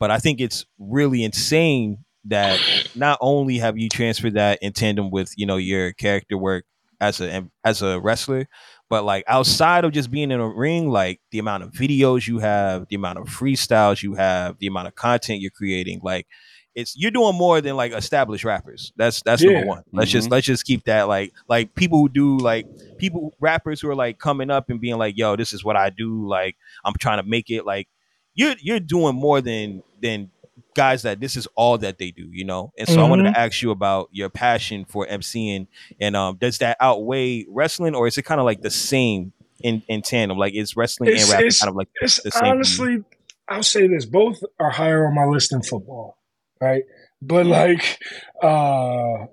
but I think it's really insane that not only have you transferred that in tandem with, you know, your character work as a as a wrestler, but like outside of just being in a ring, like the amount of videos you have, the amount of freestyles you have, the amount of content you're creating, like it's you're doing more than like established rappers. That's that's yeah. number one. Let's mm-hmm. just let's just keep that like like people who do like people rappers who are like coming up and being like, yo, this is what I do. Like I'm trying to make it. Like you're you're doing more than than guys that this is all that they do, you know. And so mm-hmm. I wanted to ask you about your passion for emceeing, and um, does that outweigh wrestling, or is it kind of like the same in, in tandem? Like is wrestling it's, and rapping kind of like it's the same? Honestly, thing? I'll say this: both are higher on my list than football, right? But like, uh,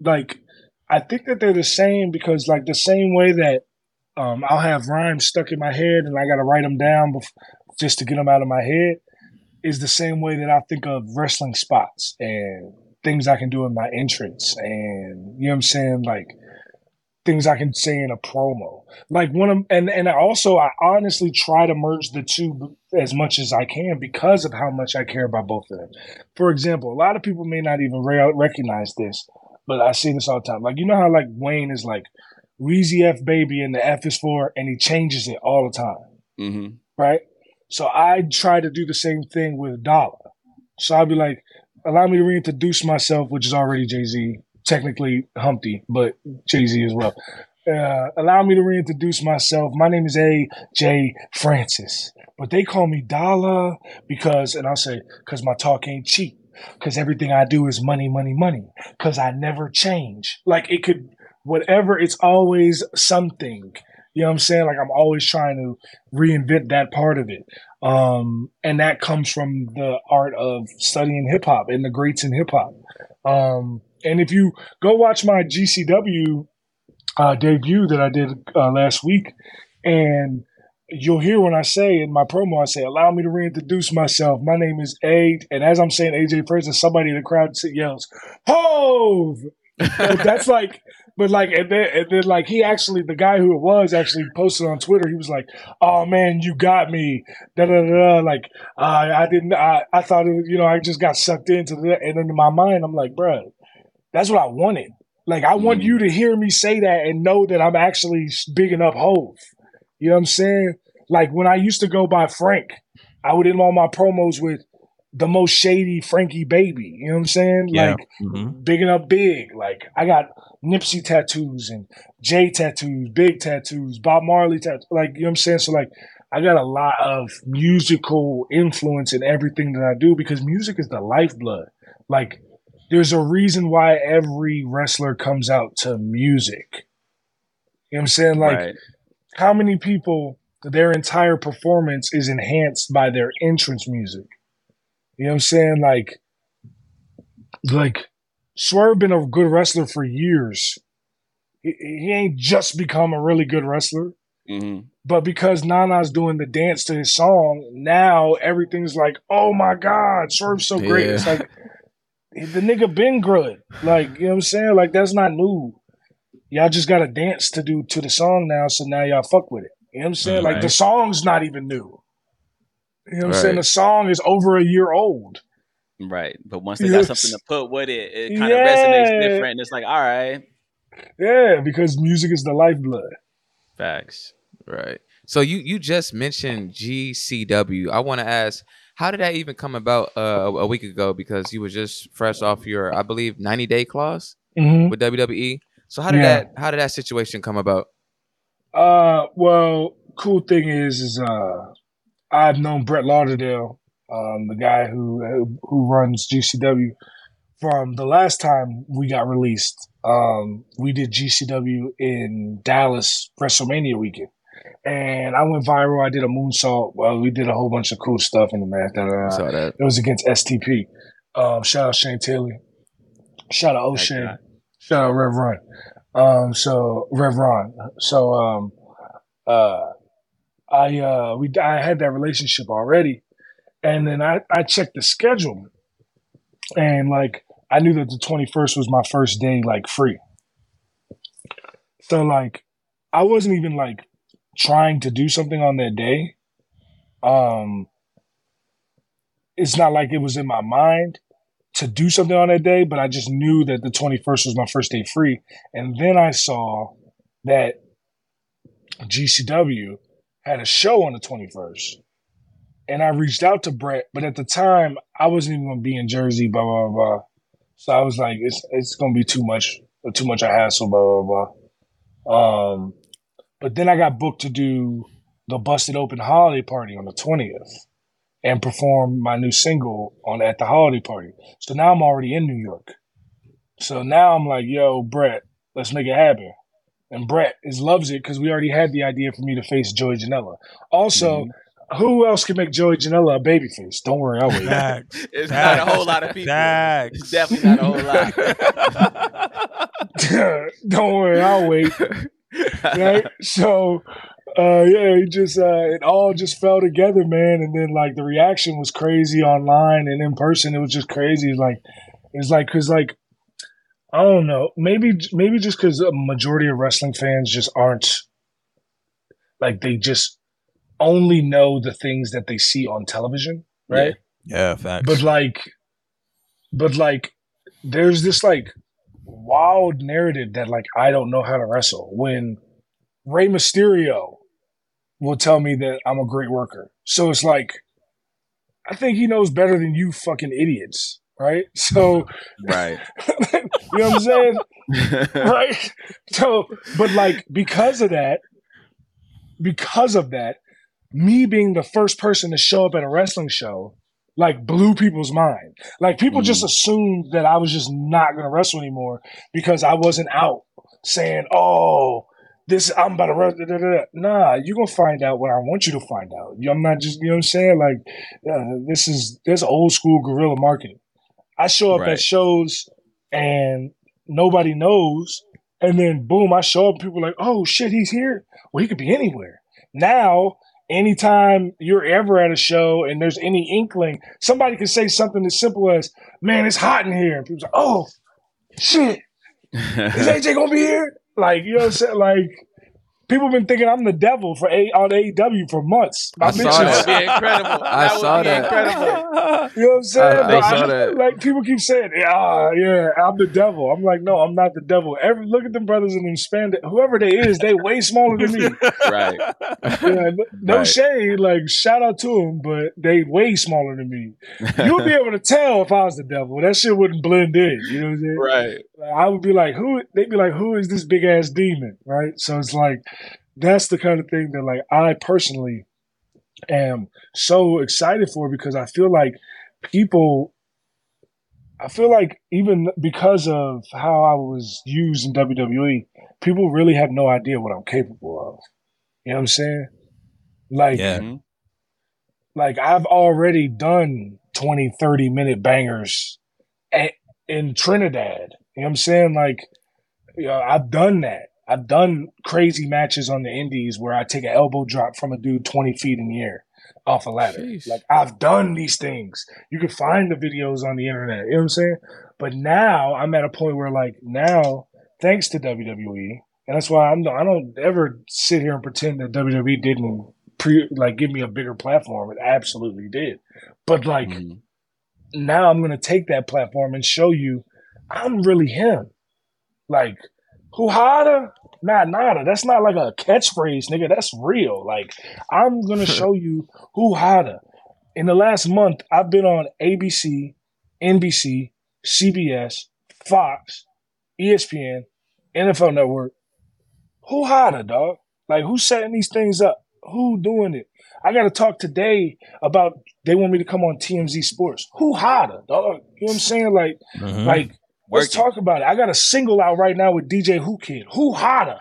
like I think that they're the same because like the same way that um, I'll have rhymes stuck in my head and I got to write them down bef- just to get them out of my head. Is the same way that I think of wrestling spots and things I can do in my entrance and, you know what I'm saying, like things I can say in a promo. Like one of and and I also I honestly try to merge the two as much as I can because of how much I care about both of them. For example, a lot of people may not even re- recognize this, but I see this all the time. Like, you know how like Wayne is like Weezy F Baby and the F is for, and he changes it all the time. Mm-hmm. Right? So I try to do the same thing with Dollar. So I'll be like, allow me to reintroduce myself, which is already Jay-Z, technically Humpty, but Jay-Z as well. Uh, allow me to reintroduce myself. My name is A J Francis, but they call me Dollar because, and I'll say, because my talk ain't cheap, because everything I do is money, money, money, because I never change. Like it could, whatever, it's always something. You know what I'm saying? Like I'm always trying to reinvent that part of it. Um, and that comes from the art of studying hip hop and the greats in hip hop. Um, and if you go watch my G C W uh, debut that I did uh, last week, and you'll hear when I say in my promo, I say, allow me to reintroduce myself. My name is A. And as I'm saying A J Francis, somebody in the crowd yells, Hove! That's like... But like, and then, and then like he actually, the guy who it was actually posted on Twitter. He was like, "Oh man, you got me." Da da da. Like uh, I didn't. I, I thought it was, you know, I just got sucked into that. And in my mind, I'm like, bro, that's what I wanted. Like I want you to hear me say that and know that I'm actually bigging up Hov. You know what I'm saying? Like when I used to go by Frank, I would end all my promos with the most shady Frankie Baby. You know what I'm saying? Yeah. Like mm-hmm. bigging up Big. Like I got Nipsey tattoos and Jay tattoos, Big tattoos, Bob Marley tattoos. Like, you know what I'm saying? So like I got a lot of musical influence in everything that I do because music is the lifeblood. Like there's a reason why every wrestler comes out to music. You know what I'm saying? Like right. how many people, their entire performance is enhanced by their entrance music. You know what I'm saying? Like, like Swerve been a good wrestler for years. He, he ain't just become a really good wrestler. Mm-hmm. But because Nana's doing the dance to his song, now everything's like, oh my God, Swerve's so great. Yeah. It's like, the nigga been good. Like, you know what I'm saying? Like, that's not new. Y'all just got a dance to do to the song now, so now y'all fuck with it. You know what I'm saying? Right. Like the song's not even new. You know what right. I'm saying? The song is over a year old. Right. But once they got it's, something to put with it, it kind of yeah. resonates different. And it's like, all right. Yeah, because music is the lifeblood. Facts. Right. So you, you just mentioned G C W. I want to ask, how did that even come about uh, a week ago? Because you were just fresh off your, I believe, ninety-day clause mm-hmm. with W W E. So how did yeah. that how did that situation come about? Uh, well, cool thing is, is uh, I've known Brett Lauderdale, um, the guy who who runs G C W, from the last time we got released. Um, we did G C W in Dallas WrestleMania weekend, and I went viral. I did a moonsault. Well, we did a whole bunch of cool stuff in the match. I saw that. It was against S T P. Um, shout out Shane Taylor. Shout out O'Shea. Shout out Rev Run. Um, so Rev Ron. So um, uh, I uh, we I had that relationship already, and then I, I checked the schedule, and like I knew that the twenty-first was my first day like free. So like I wasn't even like trying to do something on that day. Um, it's not like it was in my mind to do something on that day, but I just knew that the twenty-first was my first day free. And then I saw that G C W had a show on the twenty-first. And I reached out to Brett, but at the time, I wasn't even going to be in Jersey, blah, blah, blah. So I was like, it's it's going to be too much, too much of a hassle, blah, blah, blah. Um, but then I got booked to do the Busted Open Holiday Party on the twentieth. And perform my new single on at the holiday party. So now I'm already in New York. So now I'm like, yo, Brett, let's make it happen. And Brett is loves it because we already had the idea for me to face Joey Janela. Also, mm-hmm. who else can make Joey Janela a babyface? Don't worry, I'll wait. It's Back. Not a whole lot of people. Back. It's definitely not a whole lot. Don't worry, I'll wait. Right? So... Uh, yeah, it just uh, it all just fell together, man. And then like the reaction was crazy online and in person. It was just crazy. It's like it's like because like I don't know, maybe maybe just because a majority of wrestling fans just aren't like they just only know the things that they see on television, right? Yeah, yeah facts. But like, but like, there's this like wild narrative that like I don't know how to wrestle when Rey Mysterio will tell me that I'm a great worker. So it's like, I think he knows better than you fucking idiots, right? So, right. You know what I'm saying? Right? So, but like, because of that, because of that, me being the first person to show up at a wrestling show, like blew people's mind. Like people mm. just assumed that I was just not going to wrestle anymore because I wasn't out saying, oh, this, I'm about to run. Da, da, da. Nah, you're going to find out what I want you to find out. I'm not just, you know what I'm saying? Like, uh, this is this old school guerrilla marketing. I show up right. at shows and nobody knows. And then, boom, I show up and people are like, oh, shit, he's here. Well, he could be anywhere. Now, anytime you're ever at a show and there's any inkling, somebody could say something as simple as, man, it's hot in here. And people are like, oh, shit. Is A J gonna be here? Like, you know what I'm saying? Like, people been thinking I'm the devil for a on A E W for months. My I saw that. That would be incredible. I that saw would be that. Incredible. You know what I'm saying? I, I saw I, that. Like, people keep saying, "Yeah, yeah, I'm the devil." I'm like, no, I'm not the devil. Every look at them brothers in them spandex. Whoever they is, they way smaller than me. Right. Yeah, no right. shade. Like, shout out to them, but they way smaller than me. You'll be able to tell if I was the devil. That shit wouldn't blend in. You know what I'm saying? Right. I would be like, who? They'd be like, who is this big ass demon? Right. So it's like. That's the kind of thing that, like, I personally am so excited for, because I feel like people, I feel like even because of how I was used in W W E, people really have no idea what I'm capable of. You know what I'm saying? Like, yeah. like I've already done twenty, thirty minute bangers at, in Trinidad. You know what I'm saying? Like, you know, I've done that. I've done crazy matches on the indies where I take an elbow drop from a dude twenty feet in the air off a ladder. Jeez. Like, I've done these things. You can find the videos on the internet. You know what I'm saying? But now I'm at a point where, like, now, thanks to W W E, and that's why I'm, I don't ever sit here and pretend that W W E didn't pre, like give me a bigger platform. It absolutely did. But, like, mm-hmm. now I'm going to take that platform and show you I'm really him. Like, Huhada? Nah, nada. That's not like a catchphrase, nigga. That's real. Like, I'm going to show you Huhada. In the last month, I've been on A B C, N B C, C B S, Fox, E S P N, N F L Network. Huhada, dog? Like, who's setting these things up? Who doing it? I got to talk today about they want me to come on T M Z Sports. Huhada, dog? You know what I'm saying? Like, mm-hmm. like, Let's talk about it. I got a single out right now with D J Who Kid. Who hotter?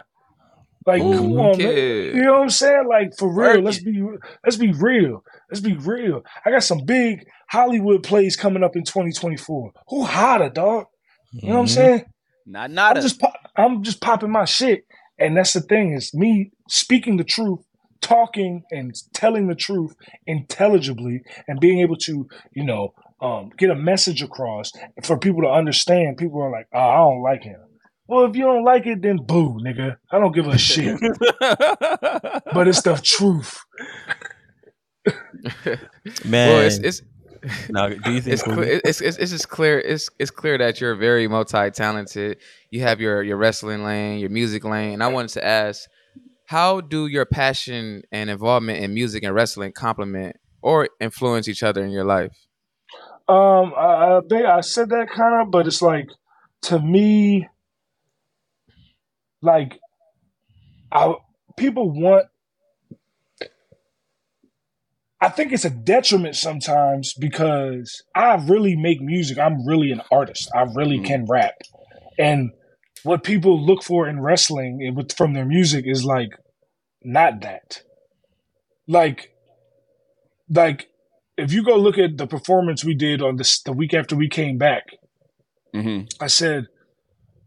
Like, Ooh, come on, kid. Man. You know what I'm saying? Like, for real. Work let's it. be let's be real. Let's be real. I got some big Hollywood plays coming up in twenty twenty-four. Who hotter, dog? You mm-hmm. know what I'm saying? Not nada. I'm just, pop- I'm just popping my shit. And that's the thing, is me speaking the truth, talking and telling the truth intelligibly, and being able to, you know, Um, get a message across for people to understand. People are like, oh, I don't like him. Well, if you don't like it, then boo, nigga. I don't give a shit. But it's the truth. Man. Well, it's, it's, no, do you think it's, clear, it's, it's, it's just clear. It's, it's clear that you're very multi-talented. You have your, your wrestling lane, your music lane. And I wanted to ask, how do your passion and involvement in music and wrestling complement or influence each other in your life? Um, I, I, I said that kind of, but it's like, to me, like, I people want. I think it's a detriment sometimes, because I really make music. I'm really an artist. I really can rap, and what people look for in wrestling from their music is like, not that, like, like. If you go look at the performance we did on this, the week after we came back, mm-hmm. I said,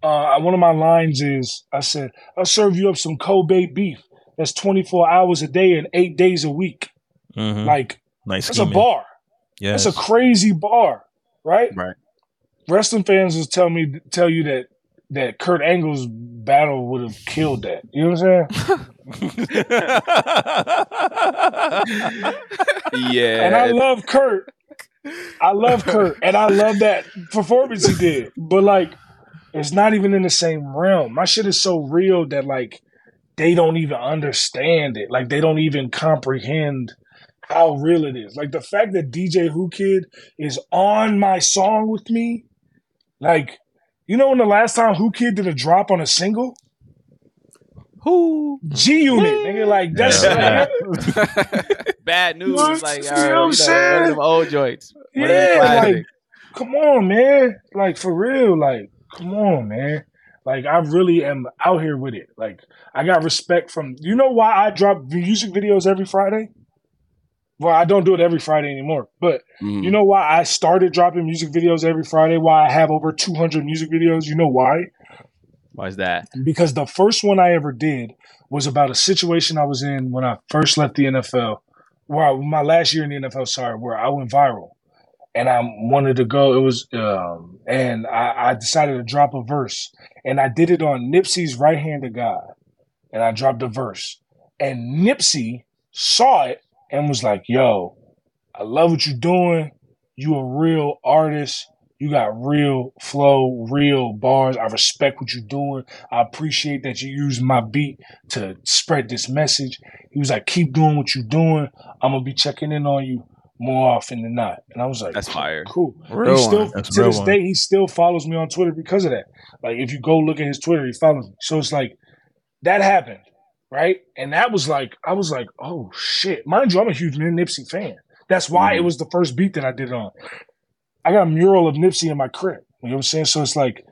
uh, one of my lines is, I said, I'll serve you up some Kobe beef. That's twenty-four hours a day and eight days a week. Mm-hmm. Like, nice that's scheming. A bar. Yes. That's a crazy bar, right? Right. Wrestling fans will tell me, tell you that, that Kurt Angle's battle would have killed that. You know what I'm saying? Yeah. And I love Kurt. I love Kurt. And I love that performance he did. But, like, it's not even in the same realm. My shit is so real that, like, they don't even understand it. Like, they don't even comprehend how real it is. Like, the fact that D J Who Kid is on my song with me, like, you know when the last time Who Kid did a drop on a single? Who? G-Unit, nigga. Like, that's yeah. like, bad news. What? Like, all right, you know what I'm saying? Them old joints. Yeah, like, come on, man. Like, for real. Like, come on, man. Like, I really am out here with it. Like, I got respect from, you know why I drop music videos every Friday? Well, I don't do it every Friday anymore, but mm. you know why I started dropping music videos every Friday? Why I have over two hundred music videos? You know why? Why is that? Because the first one I ever did was about a situation I was in when I first left the N F L, well, my last year in the N F L, sorry, where I went viral. and I wanted to go. It was, um, and I, I decided to drop a verse, and I did it on Nipsey's Right Hand of God, and I dropped a verse, and Nipsey saw it and was like, "Yo, I love what you're doing. You a real artist. You got real flow, real bars. I respect what you're doing. I appreciate that you use my beat to spread this message." He was like, "Keep doing what you're doing. I'm gonna be checking in on you more often than not." And I was like, "That's fire, cool." Real he still, That's to real this one. Day, he still follows me on Twitter because of that. Like, if you go look at his Twitter, he follows me. So it's like that happened, right? And that was like, I was like, "Oh shit!" Mind you, I'm a huge Nipsey fan. That's why mm. it was the first beat that I did on. I got a mural of Nipsey in my crib. You know what I'm saying? So it's like,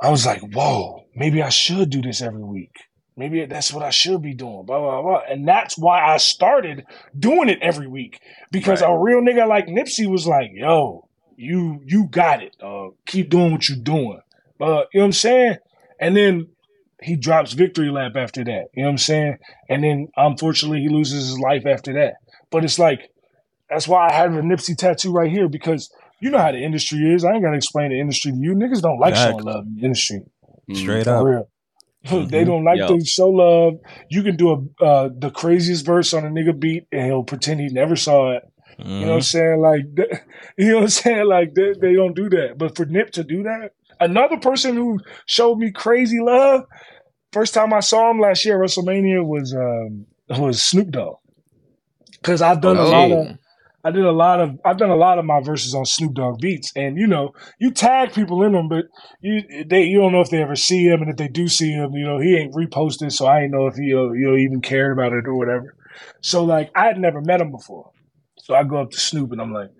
I was like, whoa, maybe I should do this every week. Maybe that's what I should be doing, blah, blah, blah. And that's why I started doing it every week, because right. a real nigga like Nipsey was like, yo, you you got it. Uh, keep doing what you're doing. Uh, you know what I'm saying? And then he drops Victory Lap after that. You know what I'm saying? And then, unfortunately, he loses his life after that. But it's like, that's why I have a Nipsey tattoo right here, because you know how the industry is. I ain't got to explain the industry to you. Niggas don't like exactly. showing love in the industry. Straight up. For real. Mm-hmm. They don't like Yo. to show love. You can do a uh, the craziest verse on a nigga beat and he'll pretend he never saw it. Mm-hmm. You know what I'm saying? Like, you know what I'm saying? Like, they, they don't do that. But for Nip to do that, another person who showed me crazy love, first time I saw him last year at WrestleMania was, um, was Snoop Dogg. Because I've done oh, a lot hey. of... I did a lot of I've done a lot of my verses on Snoop Dogg beats, and you know, you tag people in them, but you they you don't know if they ever see him, and if they do see him, you know, he ain't reposted, so I ain't know if he you know even cared about it or whatever. So like, I had never met him before, so I go up to Snoop and I'm like,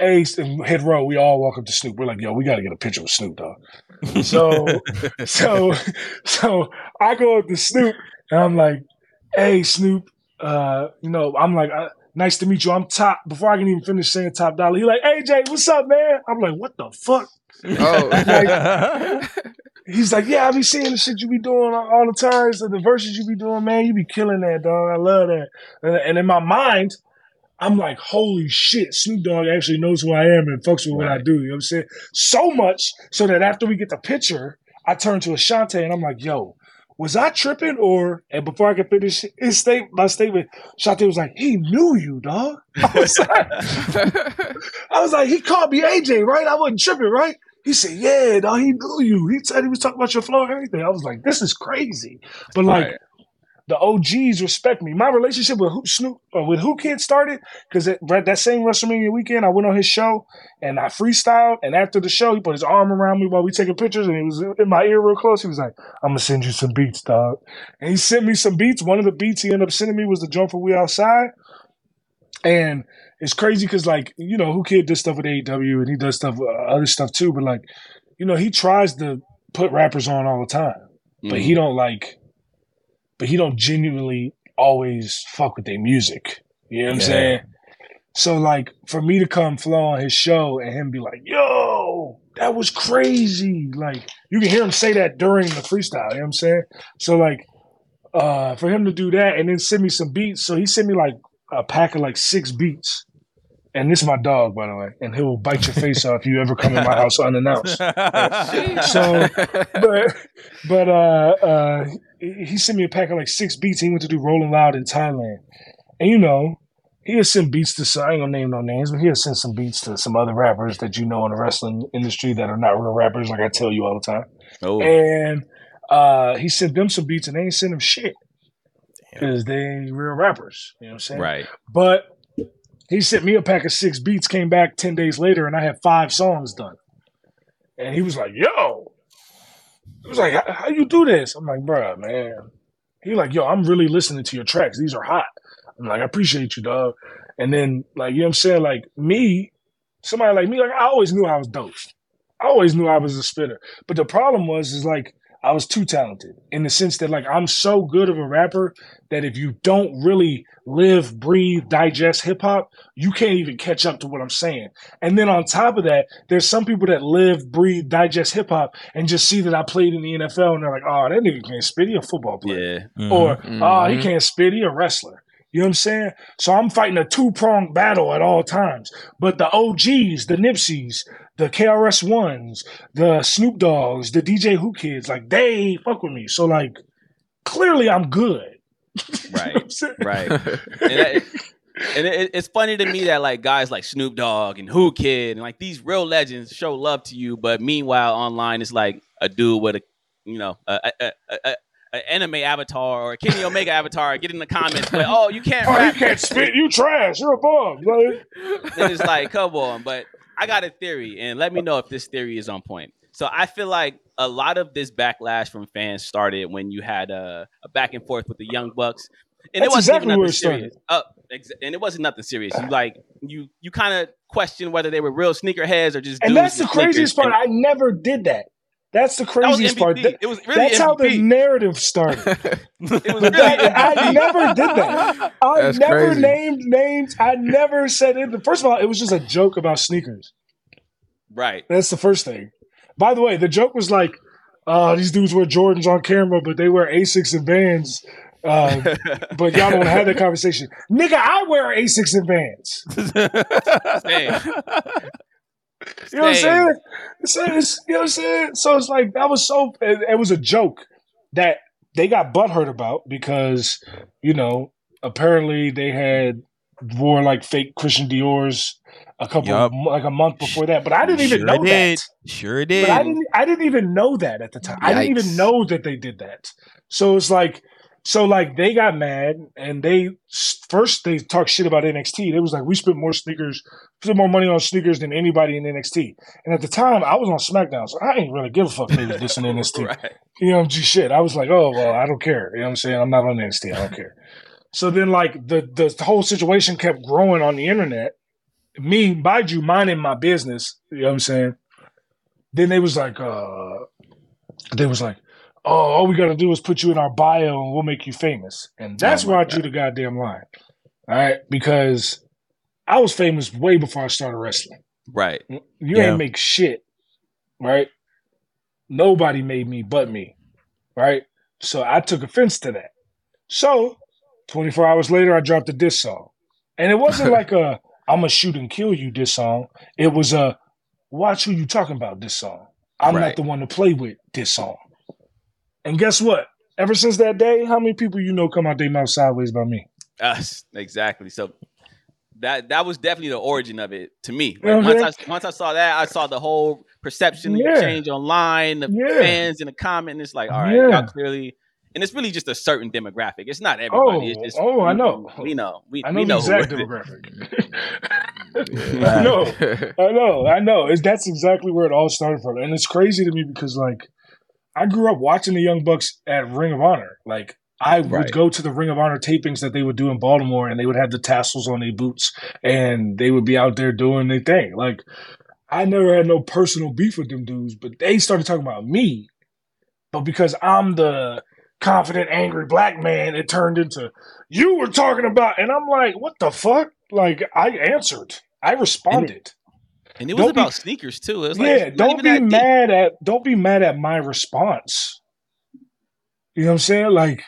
"Hey, Hit Row," we all walk up to Snoop. We're like, "Yo, we got to get a picture with Snoop Dogg." So so so I go up to Snoop and I'm like, "Hey, Snoop, uh, you know," I'm like. I, "Nice to meet you. I'm Top." Before I can even finish saying Top Dollar, he like, "A J, what's up, man?" I'm like, "What the fuck?" Oh. Like, he's like, "Yeah, I be seeing the shit you be doing all the time. So the verses you be doing, man, you be killing that, dog. I love that." And, and in my mind, I'm like, holy shit, Snoop Dogg actually knows who I am and fucks with right. what I do. You know what I'm saying? So much so that after we get the picture, I turn to Ashante and I'm like, "Yo, was I tripping?" Or, and before I could finish his state, my statement, Shante was like, "He knew you, dog." I was like, I was like, "He called me A J, right? I wasn't tripping, right?" He said, "Yeah, dog, he knew you. He said he was talking about your flow and everything." I was like, this is crazy. But like, right. the O Gs respect me. My relationship with Hoop Snoop, or with Who Kid started, because that same WrestleMania weekend, I went on his show and I freestyled. And after the show, he put his arm around me while we taking pictures, and he was in my ear real close. He was like, "I'm going to send you some beats, dog." And he sent me some beats. One of the beats he ended up sending me was the jump for We Outside. And it's crazy because, like, you know, Who Kid does stuff with A E W and he does stuff, uh, other stuff too. But, like, you know, he tries to put rappers on all the time, mm-hmm. but he don't, like, but he don't genuinely always fuck with their music. You know what yeah. I'm saying? So, like, for me to come flow on his show and him be like, "Yo, that was crazy." Like, you can hear him say that during the freestyle. You know what I'm saying? So, like, uh, for him to do that and then send me some beats. So he sent me, like, a pack of, like, six beats. And this is my dog, by the way. And he'll bite your face off if you ever come in my house unannounced. So, but, but, uh, uh, he sent me a pack of like six beats. He went to do Rolling Loud in Thailand. And, you know, he'll send beats to some, I ain't gonna name no names, but he'll send some beats to some other rappers that you know in the wrestling industry that are not real rappers, like I tell you all the time. Oh. And, uh, he sent them some beats and they ain't sent him shit because they ain't real rappers. You know what I'm saying? Right. But, he sent me a pack of six beats, came back ten days later, and I had five songs done. And he was like, "Yo." He was like, "How you do this?" I'm like, "Bruh, man." He like, "Yo, I'm really listening to your tracks. These are hot." I'm like, "I appreciate you, dog." And then, like, you know what I'm saying? Like, me, somebody like me, like, I always knew I was dope. I always knew I was a spitter. But the problem was, is like, I was too talented in the sense that, like, I'm so good of a rapper that if you don't really live, breathe, digest hip hop, you can't even catch up to what I'm saying. And then on top of that, there's some people that live, breathe, digest hip hop and just see that I played in the N F L and they're like, "Oh, that nigga can't spit. He a football player." Yeah. Mm-hmm. Or, "Oh, he can't spit. He a wrestler." You know what I'm saying? So I'm fighting a two-pronged battle at all times. But the O Gs, the Nipseys, the K R S Ones, the Snoop Doggs, the D J Who Kids, like, they fuck with me. So, like, clearly I'm good. Right, you know right. And, that, and it, it's funny to me that, like, guys like Snoop Dogg and Who Kid and, like, these real legends show love to you. But meanwhile, online, it's like a dude with a, you know, a... a, a, a an anime avatar or a Kenny Omega avatar, get in the comments, but oh, you can't oh, rap. You can't spit, you trash, you're a bum, brother. Then it's like, come on, but I got a theory, and let me know if this theory is on point. So I feel like a lot of this backlash from fans started when you had a, a back and forth with the Young Bucks, and That's it wasn't exactly nothing serious. Uh, ex- and it wasn't nothing serious. You like you you kind of question whether they were real sneakerheads or just. And dudes that's the craziest part. And- I never did that. That's the craziest that part. That, it was really that's M V P. How the narrative started. It was really I never did that. I that's never crazy. named names. I never said it. First of all, it was just a joke about sneakers. Right. That's the first thing. By the way, the joke was like, uh, these dudes wear Jordans on camera, but they wear Asics and Vans. Uh, but y'all don't have that conversation. Nigga, I wear Asics and Vans. Damn. You know Dang. what I'm saying? It's, you know what I'm saying? So it's like, that was so, it, it was a joke that they got butthurt about because, you know, apparently they had wore like fake Christian Dior's a couple, yep. like a month before that. But I didn't even sure know did. that. Sure did. But I didn't, I didn't even know that at the time. Yikes. I didn't even know that they did that. So it's like, so like they got mad and they, first they talked shit about N X T. They was like, we spent more sneakers, spent more money on sneakers than anybody in N X T. And at the time, I was on SmackDown, so I ain't really give a fuck if they was dissing N X T. Right. You know, just shit. I was like, oh, well, I don't care. You know what I'm saying? I'm not on N X T. I don't care. So then like the, the whole situation kept growing on the internet. Me, mind you, minding my business. You know what I'm saying? Then they was like, uh, they was like, oh, all we got to do is put you in our bio and we'll make you famous. And that's oh where I drew God. the goddamn line. All right? Because I was famous way before I started wrestling. Right. You yeah. ain't make shit. Right? Nobody made me but me. Right? So I took offense to that. So twenty-four hours later, I dropped a diss song. And it wasn't like a, I'm going to shoot and kill you diss song. It was a, watch who you talking about diss song. I'm right. not the one to play with diss song. And guess what? Ever since that day, how many people you know come out their mouth sideways about me? Us, exactly. So that that was definitely the origin of it to me. Like, mm-hmm. once, I, once I saw that, I saw the whole perception yeah. change online, the yeah. fans in the comment, and it's like, all right, yeah. y'all clearly. And it's really just a certain demographic. It's not everybody. Oh, it's just, oh we, I know. We know. We, I know we know the exact demographic. yeah. I know. I know. I know. It's, that's exactly where it all started from. And it's crazy to me because, like, I grew up watching the Young Bucks at Ring of Honor. Like, I would right. go to the Ring of Honor tapings that they would do in Baltimore, and they would have the tassels on their boots, and they would be out there doing their thing. Like, I never had no personal beef with them dudes, but they started talking about me. But because I'm the confident, angry black man, it turned into, you were talking about, and I'm like, what the fuck? Like, I answered. I responded. And it was don't about be, sneakers too. It was yeah, like, don't be mad deep. at don't be mad at my response. You know what I'm saying? Like,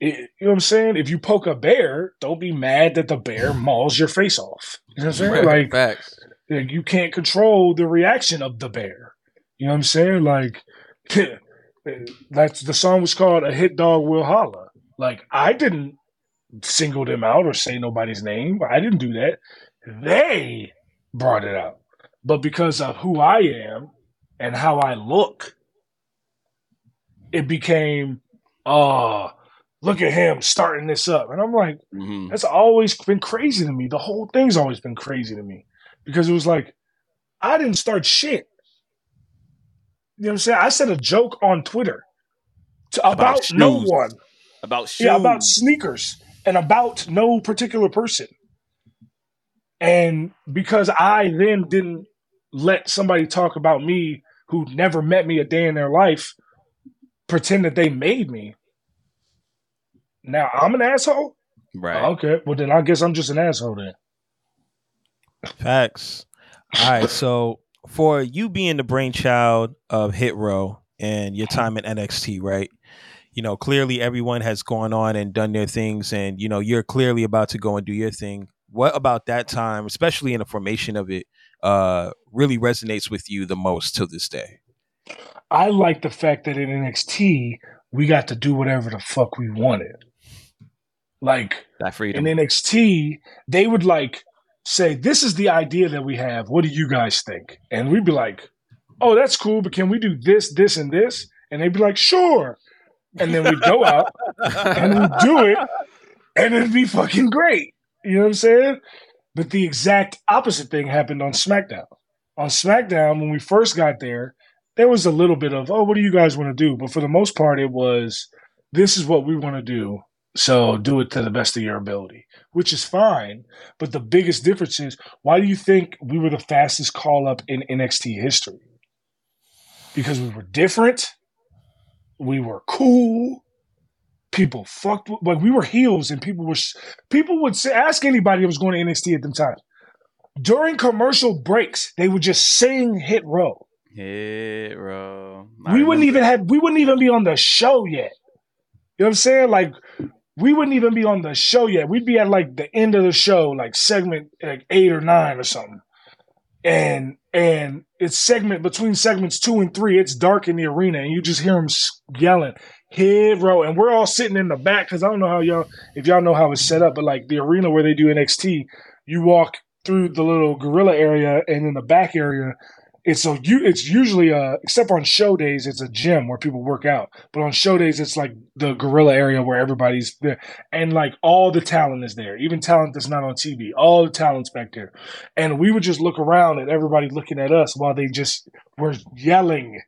it, you know what I'm saying? If you poke a bear, don't be mad that the bear mauls your face off. You know what I'm saying? Right, like, facts. You can't control the reaction of the bear. You know what I'm saying? Like, that's the song was called "A Hit Dog Will Holler." Like, I didn't single them out or say nobody's name. I didn't do that. They brought it out. But because of who I am and how I look, it became, oh, look at him starting this up. And I'm like, mm-hmm. that's always been crazy to me. The whole thing's always been crazy to me. Because it was like, I didn't start shit. You know what I'm saying? I said a joke on Twitter to, about, about no one. About shoes. Yeah, about sneakers and about no particular person. And because I then didn't let somebody talk about me who never met me a day in their life pretend that they made me, now I'm an asshole? Right. Oh, okay. Well, then I guess I'm just an asshole then. Facts. All right. So for you being the brainchild of Hit Row and your time at N X T, right? you know, clearly everyone has gone on and done their things, and, you know, you're clearly about to go and do your thing. What about that time, especially in the formation of it, uh, really resonates with you the most to this day? I like the fact that in N X T, we got to do whatever the fuck we wanted. Like, that freedom. In N X T, they would, like, say, this is the idea that we have. What do you guys think? And we'd be like, oh, that's cool, but can we do this, this, and this? And they'd be like, sure. And then we'd go out and we'd do it, and it'd be fucking great. You know what I'm saying? But the exact opposite thing happened on SmackDown. On SmackDown, when we first got there, there was a little bit of, oh, what do you guys want to do? But for the most part, it was, this is what we want to do, so do it to the best of your ability, which is fine. But the biggest difference is, why do you think we were the fastest call-up in N X T history? Because we were different. We were cool. People fucked with, like, we were heels, and people were, people would say, ask anybody that was going to N X T at them times. During commercial breaks, they would just sing Hit Row. Hit Row. We wouldn't even have, we wouldn't even be on the show yet. You know what I'm saying? Like, we wouldn't even be on the show yet. We'd be at, like, the end of the show, like segment like eight or nine or something. And and it's segment between segments two and three. It's dark in the arena, and you just hear them yelling, "Hit Row!" And we're all sitting in the back, because I don't know how y'all, if y'all know how it's set up, but like the arena where they do N X T, you walk through the little gorilla area, and in the back area, it's a it's usually a, except on show days, it's a gym where people work out. But on show days, it's like the gorilla area where everybody's there, and like all the talent is there, even talent that's not on T V. All the talent's back there, and we would just look around at everybody looking at us while they just were yelling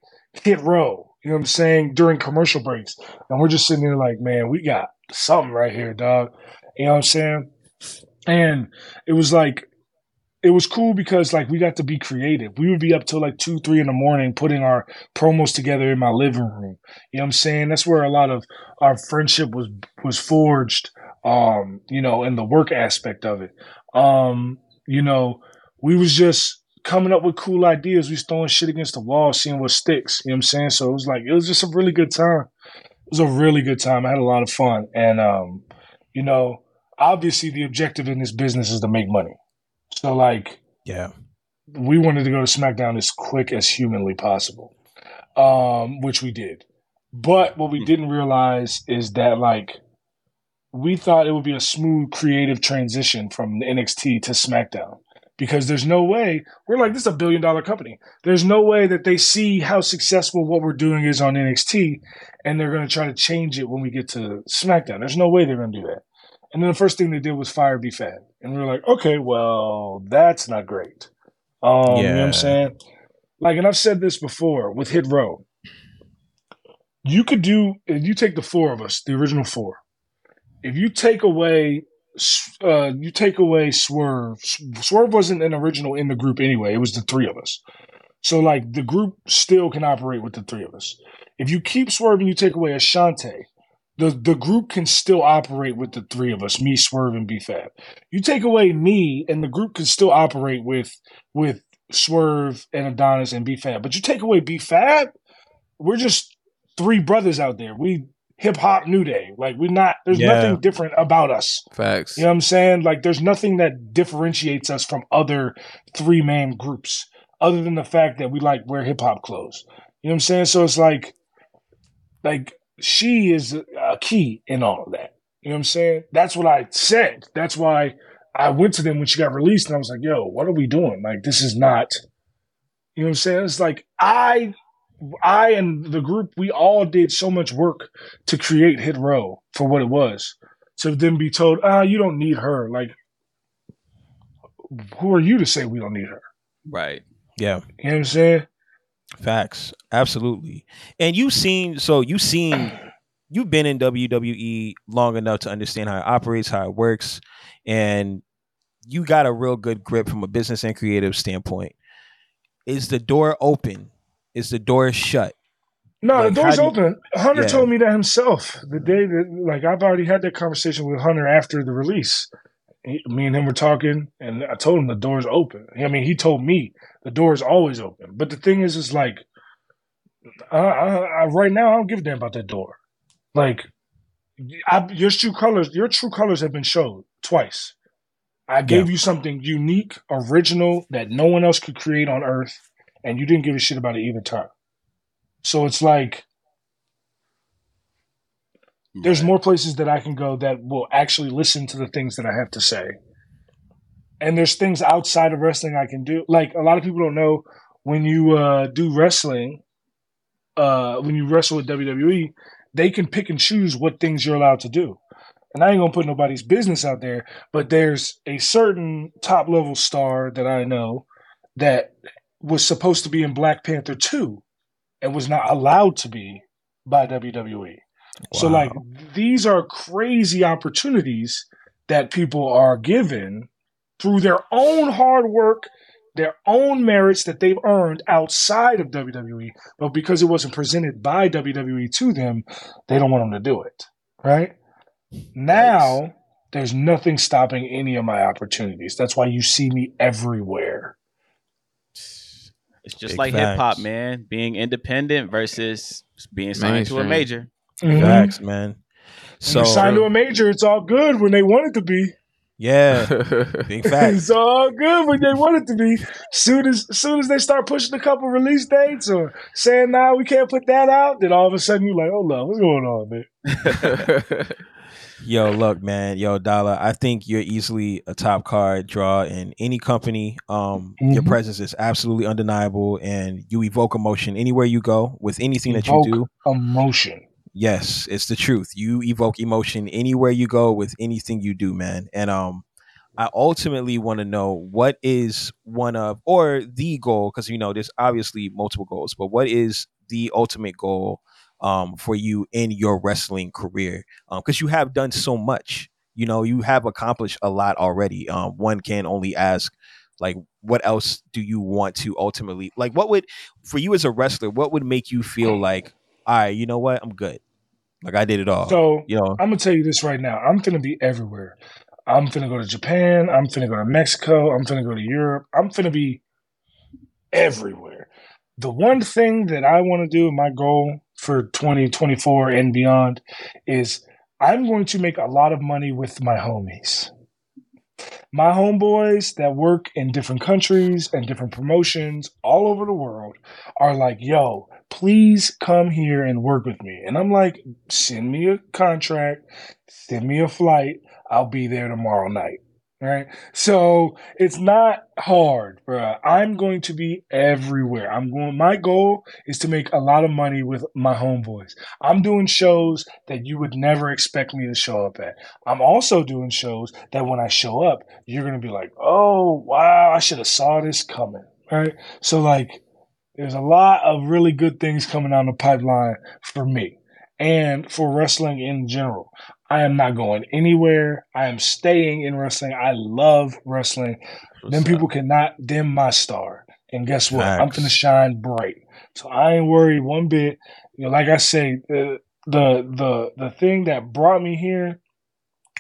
"Hit Row." You know what I'm saying? During commercial breaks, and we're just sitting there like, man, we got something right here, dog. You know what I'm saying? And it was like, it was cool because, like, we got to be creative. We would be up till, like, two, three in the morning putting our promos together in my living room. You know what I'm saying? That's where a lot of our friendship was was forged, um, you know, in the work aspect of it. Um, you know, we was just coming up with cool ideas. We was throwing shit against the wall, seeing what sticks. You know what I'm saying? So it was, like, it was just a really good time. It was a really good time. I had a lot of fun. And, um, you know, obviously the objective in this business is to make money. So, like, yeah, we wanted to go to SmackDown as quick as humanly possible, um, which we did. But what we didn't realize is that, like, we thought it would be a smooth, creative transition from N X T to SmackDown, because there's no way – we're like, this is a billion-dollar company. There's no way that they see how successful what we're doing is on N X T, and they're going to try to change it when we get to SmackDown. There's no way they're going to do that. And then the first thing they did was fire B-Fab. And we were like, okay, well, that's not great. Um, yeah. You know what I'm saying? Like, and I've said this before with Hit Row. You could do, if you take the four of us, the original four, if you take away, uh, you take away Swerve. Swerve wasn't an original in the group anyway. It was the three of us. So, like, the group still can operate with the three of us. If you keep Swerve and you take away Ashante, The the group can still operate with the three of us, me, Swerve, and B-Fab. You take away me, and the group can still operate with with Swerve and Adonis and B-Fab. But you take away B-Fab, we're just three brothers out there. We hip-hop New Day. Like, we're not – there's yeah. nothing different about us. Facts. You know what I'm saying? Like, there's nothing that differentiates us from other three-man groups other than the fact that we, like, wear hip-hop clothes. You know what I'm saying? So it's like – like – she is a key in all of that. You know what I'm saying? That's what I said. That's why I went to them when she got released, and I was like, yo, what are we doing? Like, this is not, you know what I'm saying? It's like, I I and the group, we all did so much work to create Hit Row for what it was. To then be told, ah, you don't need her. Like, who are you to say we don't need her? Right. Yeah. You know what I'm saying? Facts. Absolutely. And you've seen, so you've seen, you've been in W W E long enough to understand how it operates, how it works, and you got a real good grip from a business and creative standpoint. Is the door open? Is the door shut? No, like, the door's open. Hunter yeah. told me that himself the day that, like, I've already had that conversation with Hunter after the release. Me and him were talking, and I told him the door's open. I mean, he told me the door's always open. But the thing is, is like, I, I, I, right now, I don't give a damn about that door. Like, I, your true colors, your true colors have been showed twice. I gave yeah. you something unique, original, that no one else could create on Earth, and you didn't give a shit about it either time. So it's like, right. there's more places that I can go that will actually listen to the things that I have to say. And there's things outside of wrestling I can do. Like, a lot of people don't know, when you uh, do wrestling, uh, when you wrestle with W W E, they can pick and choose what things you're allowed to do. And I ain't going to put nobody's business out there, but there's a certain top-level star that I know that was supposed to be in Black Panther two and was not allowed to be by W W E. Wow. So, like, these are crazy opportunities that people are given through their own hard work, their own merits that they've earned outside of W W E, but because it wasn't presented by W W E to them, they don't want them to do it, right? Now, nice. There's nothing stopping any of my opportunities. That's why you see me everywhere. It's just Big like hip hop, man. Being independent versus being signed nice, to man. a major. Mm-hmm. Facts, man. So when you're signed to a major, it's all good when they want it to be. Yeah, big facts. It's all good when they want it to be. Soon as soon as they start pushing a couple release dates or saying, "Nah, we can't put that out," then all of a sudden you're like, "Oh no, what's going on, man?" Yo, look, man. Yo, Dollar, I think you're easily a top card draw in any company. Um, mm-hmm. Your presence is absolutely undeniable, and you evoke emotion anywhere you go with anything evoke that you do. Emotion. Yes, it's the truth. You evoke emotion anywhere you go with anything you do, man. And um, I ultimately want to know, what is one of, or the goal, because, you know, there's obviously multiple goals, but what is the ultimate goal um, for you in your wrestling career? Because um, you have done so much, you know, you have accomplished a lot already. Um, one can only ask, like, what else do you want to ultimately, like, what would, for you as a wrestler, what would make you feel like, all right, you know what, I'm good. Like, I did it all. So, you know, I'm going to tell you this right now. I'm going to be everywhere. I'm going to go to Japan. I'm going to go to Mexico. I'm going to go to Europe. I'm going to be everywhere. The one thing that I want to do, my goal for twenty twenty-four and beyond, is I'm going to make a lot of money with my homies. My homeboys that work in different countries and different promotions all over the world are like, yo, please come here and work with me. And I'm like, send me a contract, send me a flight. I'll be there tomorrow night. Right? So it's not hard, bro. I'm going to be everywhere. I'm going, my goal is to make a lot of money with my homeboys. I'm doing shows that you would never expect me to show up at. I'm also doing shows that when I show up, you're going to be like, oh, wow, I should have saw this coming. Right? So, like, there's a lot of really good things coming down the pipeline for me and for wrestling in general. I am not going anywhere. I am staying in wrestling. I love wrestling. Them people cannot dim my star. And guess what? Thanks. I'm going to shine bright. So I ain't worried one bit. You know, like I say, the, the the the thing that brought me here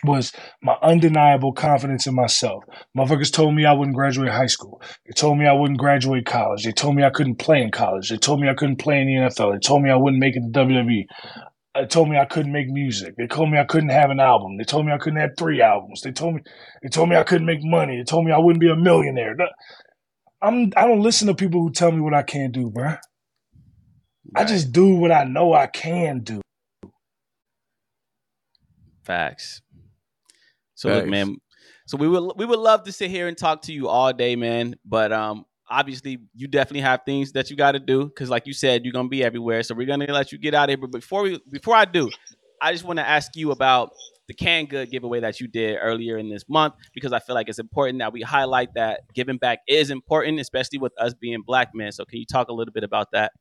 was my undeniable confidence in myself. Motherfuckers told me I wouldn't graduate high school. They told me I wouldn't graduate college. They told me I couldn't play in college. They told me I couldn't play in the N F L. They told me I wouldn't make it to W W E. They told me I couldn't make music. They told me I couldn't have an album. They told me I couldn't have three albums. They told me they told me I couldn't make money. They told me I wouldn't be a millionaire. I'm, I don't listen to people who tell me what I can't do, bro. Right. I just do what I know I can do. Facts. So, nice. Look, man, so we would we would love to sit here and talk to you all day, man. But um, obviously, you definitely have things that you got to do because, like you said, you're going to be everywhere. So we're going to let you get out of here. But before, we, before I do, I just want to ask you about the Can Good giveaway that you did earlier in this month, because I feel like it's important that we highlight that giving back is important, especially with us being black men. So can you talk a little bit about that?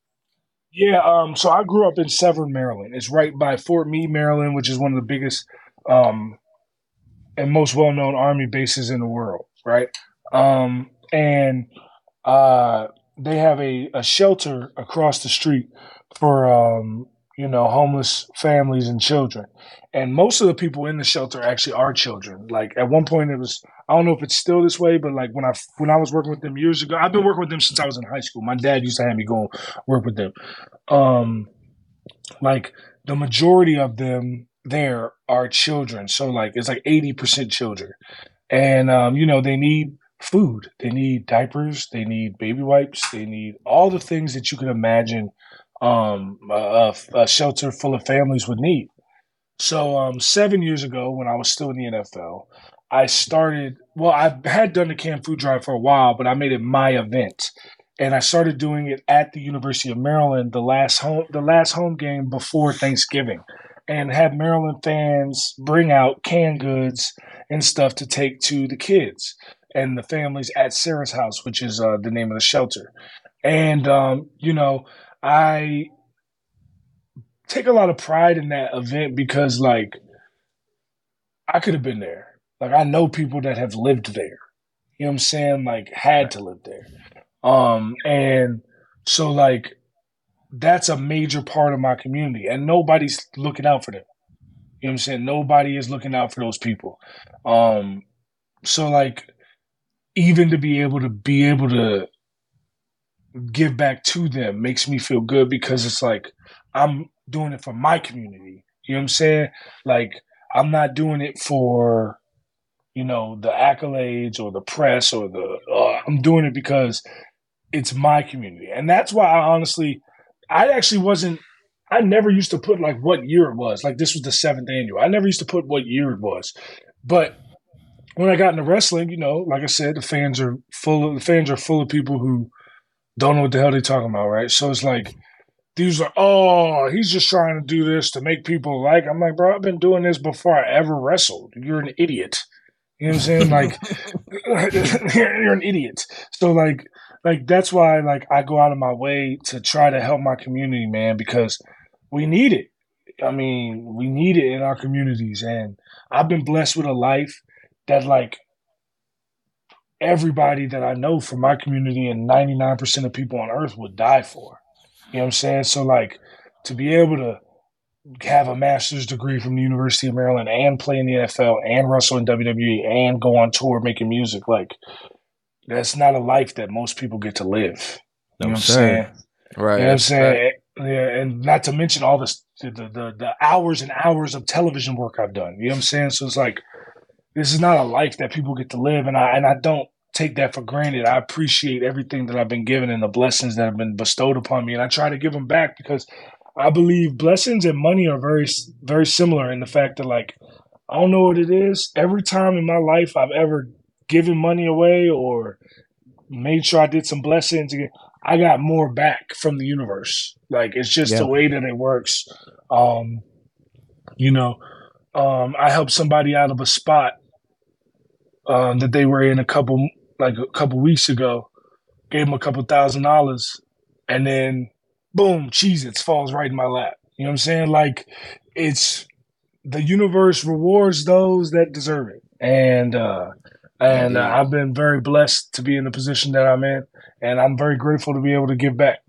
Yeah. Um. So I grew up in Severn, Maryland. It's right by Fort Meade, Maryland, which is one of the biggest um. and most well-known army bases in the world, right? Um, and uh, they have a, a shelter across the street for, um, you know, homeless families and children. And most of the people in the shelter actually are children. Like, at one point it was, I don't know if it's still this way, but like when I, when I was working with them years ago, I've been working with them since I was in high school. My dad used to have me go work with them. Um, like the majority of them there are children. So like it's like eighty percent children. And, um, you know, they need food. They need diapers. They need baby wipes. They need all the things that you can imagine um, a, a shelter full of families would need. So um, seven years ago when I was still in the N F L, I started – well, I had done the Camp Food Drive for a while, but I made it my event. And I started doing it at the University of Maryland, the last home, the last home game before Thanksgiving, and had Maryland fans bring out canned goods and stuff to take to the kids and the families at Sarah's House, which is uh, the name of the shelter. And, um, you know, I take a lot of pride in that event because, like, I could have been there. Like, I know people that have lived there. You know what I'm saying? Like, had to live there. Um, and so like, that's a major part of my community and nobody's looking out for them. You know what I'm saying? Nobody is looking out for those people. Um, so like, even to be able to be able to give back to them makes me feel good because it's like, I'm doing it for my community. You know what I'm saying? Like, I'm not doing it for, you know, the accolades or the press or the, uh, I'm doing it because it's my community. And that's why I honestly, I actually wasn't, I never used to put like what year it was. Like this was the seventh annual. I never used to put what year it was. But when I got into wrestling, you know, like I said, the fans are full of, the fans are full of people who don't know what the hell they're talking about, right? So it's like, these are, oh, he's just trying to do this to make people like, I'm like, bro, I've been doing this before I ever wrestled. You're an idiot. You know what I'm saying? Like, you're an idiot. So, like, like that's why, like, I go out of my way to try to help my community, man, because we need it. I mean, we need it in our communities. And I've been blessed with a life that, like, everybody that I know from my community and ninety-nine percent of people on earth would die for. You know what I'm saying? So, like, to be able to have a master's degree from the University of Maryland and play in the N F L and wrestle in W W E and go on tour making music. Like, that's not a life that most people get to live. You know what I'm saying? Right. You know what I'm saying? Yeah. And not to mention all this, the, the, the hours and hours of television work I've done. You know what I'm saying? So it's like, this is not a life that people get to live. And I, and I don't take that for granted. I appreciate everything that I've been given and the blessings that have been bestowed upon me. And I try to give them back because I believe blessings and money are very, very similar in the fact that, like, I don't know what it is. Every time in my life I've ever given money away or made sure I did some blessings, I got more back from the universe. Like, it's just yeah. the way that it works. Um, you know, um, I helped somebody out of a spot um, that they were in a couple, like a couple weeks ago, gave them a couple thousand dollars, and then boom, Cheez-Its falls right in my lap. You know what I'm saying? Like, it's the universe rewards those that deserve it. And uh, and uh, I've been very blessed to be in the position that I'm in, and I'm very grateful to be able to give back.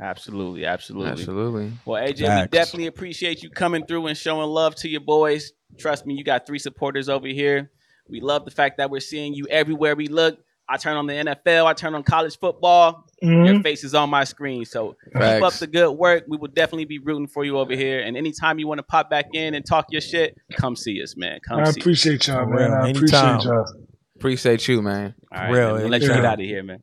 Absolutely, absolutely. Absolutely. Well, A J, Max, we definitely appreciate you coming through and showing love to your boys. Trust me, you got three supporters over here. We love the fact that we're seeing you everywhere we look. I turn on the N F L. I turn on college football. Mm-hmm. Your face is on my screen. So Facts. Keep up the good work. We will definitely be rooting for you over here. And anytime you want to pop back in and talk your shit, come see us, man. Come I see appreciate us. Y'all, man. I anytime. Appreciate y'all. Appreciate you, man. All right, real. Man. We'll let you yeah. get out of here, man.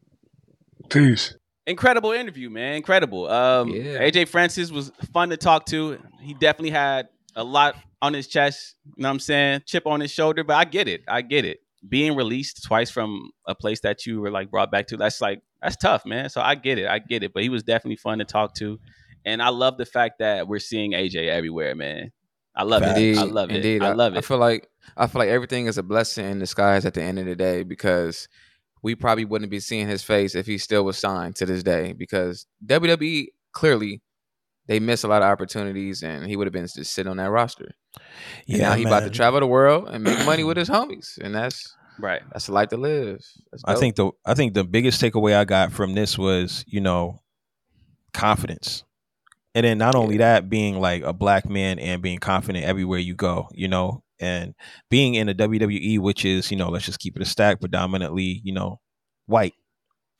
Peace. Incredible interview, man. Incredible. Um, yeah. A J Francis was fun to talk to. He definitely had a lot on his chest. You know what I'm saying? Chip on his shoulder. But I get it. I get it. Being released twice from a place that you were like brought back to, that's like, that's tough, man. So I get it. I get it. But he was definitely fun to talk to. And I love the fact that we're seeing A J everywhere, man. I love indeed, it. I love indeed. it. I love it. I feel like I feel like everything is a blessing in disguise at the end of the day, because we probably wouldn't be seeing his face if he still was signed to this day, because W W E clearly they miss a lot of opportunities, and he would have been just sitting on that roster. Yeah, and now he's about to travel the world and make money with his homies, and that's right. That's the life to live. I think the I think the biggest takeaway I got from this was, you know, confidence, and then not only that, being like a black man and being confident everywhere you go, you know, and being in the W W E, which is, you know, let's just keep it a stack, predominantly, you know, white.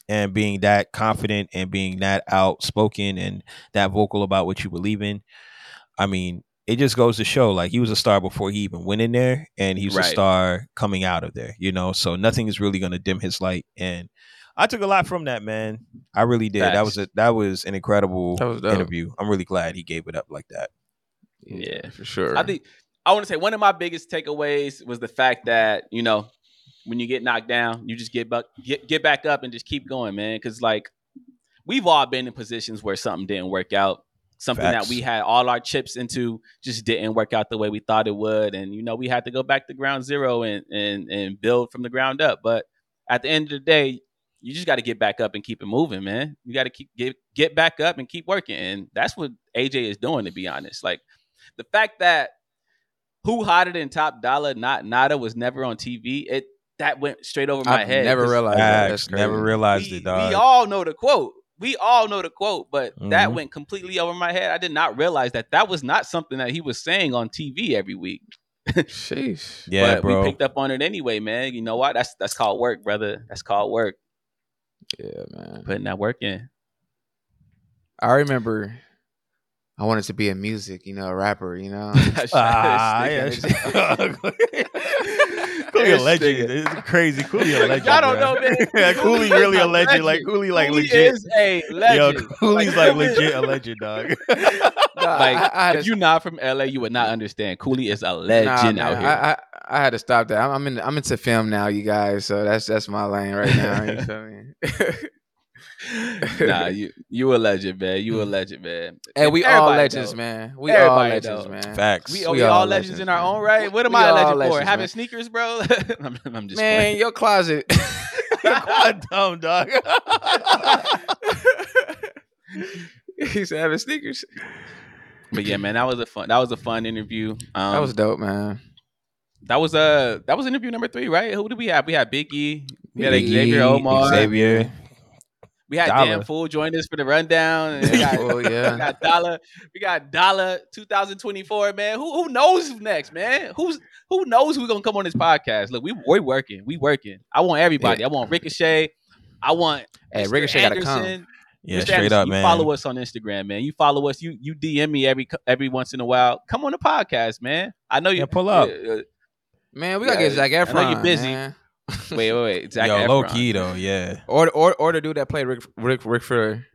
And being that confident and being that outspoken and that vocal about what you believe in, I mean, it just goes to show, like, he was a star before he even went in there, and he was right. a star coming out of there, you know? So nothing is really going to dim his light. And I took a lot from that, man. I really did. Facts. That was a, that was an incredible that was interview. I'm really glad he gave it up like that. Yeah, for sure. I think I want to say one of my biggest takeaways was the fact that, you know, when you get knocked down, you just get back, get, get back up and just keep going, man. Because, like, we've all been in positions where something didn't work out. Something Facts. That we had all our chips into just didn't work out the way we thought it would. And, you know, we had to go back to ground zero and and, and build from the ground up. But at the end of the day, you just got to get back up and keep it moving, man. You got to keep get, get back up and keep working. And that's what A J is doing, to be honest. Like, the fact that Who Hotter Than Top Dollar, Not Nada, was never on T V, it that went straight over my I've head. Never realized that. That's crazy. Never realized we, it, dog. We all know the quote. We all know the quote, but mm-hmm. that went completely over my head. I did not realize that that was not something that he was saying on T V every week. Sheesh. Yeah, but bro. We picked up on it anyway, man. You know what? That's that's called work, brother. That's called work. Yeah, man. Putting that work in. I remember I wanted to be in music, you know, a rapper, you know. Ah, yeah. Cooley a legend. This is crazy. Cooley a legend. I don't know, man. Yeah, Cooley really a legend. Like, Cooley, like, Cooley legit. Is a legend. Yo, Cooley's, like, legit a legend, dog. Nah, like, I, I if you're not from L A, you would not understand. Cooley is a legend nah, out here. I, I, I had to stop that. I'm, I'm, in, I'm into film now, you guys, so that's that's my lane right now. You feel me? Nah, you you a legend, man. You a legend, man. Hey, we Everybody all legends, knows. man. We Everybody all legends, knows. man. Facts. We, we, we all, all legends, legends in our man. own right. What am we I a legend legends, for? Man. Having sneakers, bro? I'm, I'm just man, playing. Your closet. You're quite dumb, dog. He's having sneakers. But yeah, man, that was a fun. That was a fun interview. Um, that was dope, man. That was uh that was interview number three, right? Who did we have? We had Big E. We had Xavier e, Omar. Xavier. We had Dollar. Damn Fool join us for the rundown. And we got, oh, yeah. We got Dollar. We got Dollar twenty twenty-four, man. Who who knows next, man? Who's who knows who's gonna come on this podcast? Look, we we working, we working. I want everybody. Yeah. I want Ricochet. I want hey, Ricochet Anderson. Gotta come. Yeah, Mister straight Anderson, up, you man. Follow us on Instagram, man. You follow us. You you D M me every every once in a while. Come on the podcast, man. I know you yeah, pull up, uh, man. We gotta yeah, get Zac Efron. I know you're busy. Man. Wait, wait, wait! Zac Yo, Efron. Low key though, yeah. Or, or, or the dude that played Rick, Rick, Rick Flair.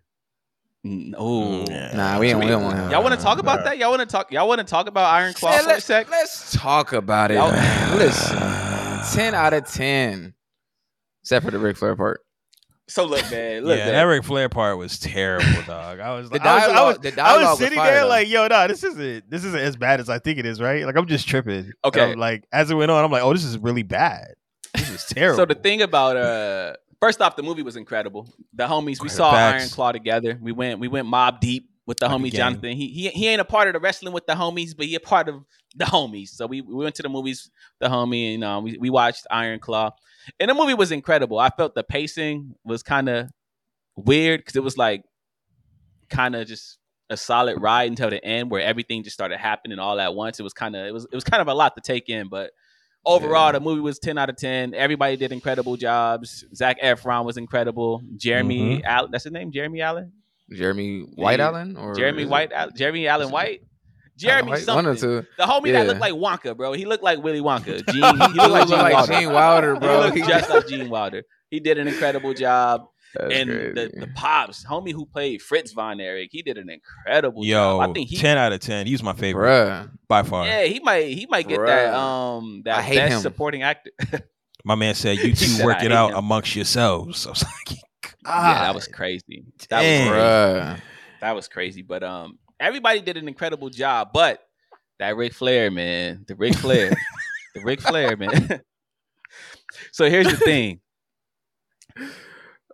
No, yeah. nah, we don't, we don't want him. Y'all want to talk about that? Y'all want to talk? Y'all want to talk about Iron Claw yeah, for a sec? Let's talk about it. Listen, ten out of ten, except for the Rick Flair part. So look, man. Look, yeah, man. That Rick Flair part was terrible, dog. I was, like, dialogue, I was, I was, the I was sitting was fire, there though. Like, yo, nah, this isn't, this isn't as bad as I think it is, right? Like, I'm just tripping. Okay. Like as it went on, I'm like, oh, this is really bad. This is terrible. So the thing about uh, first off, the movie was incredible. The homies, we saw Facts. Iron Claw together. We went, we went mob deep with the like homie Jonathan. He he he ain't a part of the wrestling with the homies, but he a part of the homies. So we, we went to the movies, the homie, and uh, we we watched Iron Claw, and the movie was incredible. I felt the pacing was kind of weird because it was like kind of just a solid ride until the end, where everything just started happening all at once. It was kind of it was it was kind of a lot to take in, but. Overall, yeah. The movie was ten out of ten. Everybody did incredible jobs. Zac Efron was incredible. Jeremy mm-hmm. Allen, that's his name? Jeremy Allen? Jeremy White yeah. Allen? Or Jeremy White Al- Jeremy Allen White? Jeremy White? Something. One or two. The homie yeah. that looked like Wonka, bro. He looked like Willy Wonka. Gene, he looked like Gene like Wilder. Gene Wilder, bro. He looked just like Gene Wilder. He did an incredible job. That's and the, the pops, homie who played Fritz Von Erich, he did an incredible Yo, job. I think he, ten out of ten. He was my favorite bruh. by far. Yeah, he might he might get bruh. that um that best him. supporting actor. My man said, "You two work it out him. amongst yourselves." I was like, God. "Yeah, that was crazy. That Damn. was crazy. Bruh. That was crazy." But um, everybody did an incredible job. But that Ric Flair, man, the Ric Flair, the Ric Flair, man. So here's the thing.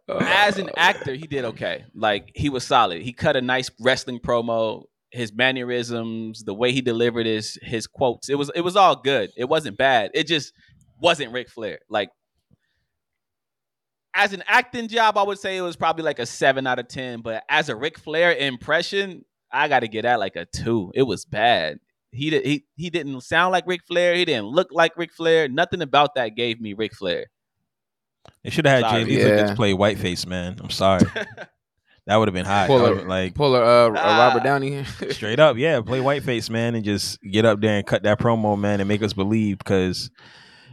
As an actor, he did okay. Like, he was solid. He cut a nice wrestling promo. His mannerisms, the way he delivered his his quotes, it was it was all good. It wasn't bad. It just wasn't Ric Flair. Like, as an acting job, I would say it was probably like a seven out of ten. But as a Ric Flair impression, I got to get at like a two. It was bad. He did he he didn't sound like Ric Flair. He didn't look like Ric Flair. Nothing about that gave me Ric Flair. They should have had J B yeah. play Whiteface, man. I'm sorry. That would have been hot. Pull a, like pull a, uh, ah, Robert Downey. Straight up, yeah. Play whiteface, man, and just get up there and cut that promo, man, and make us believe, because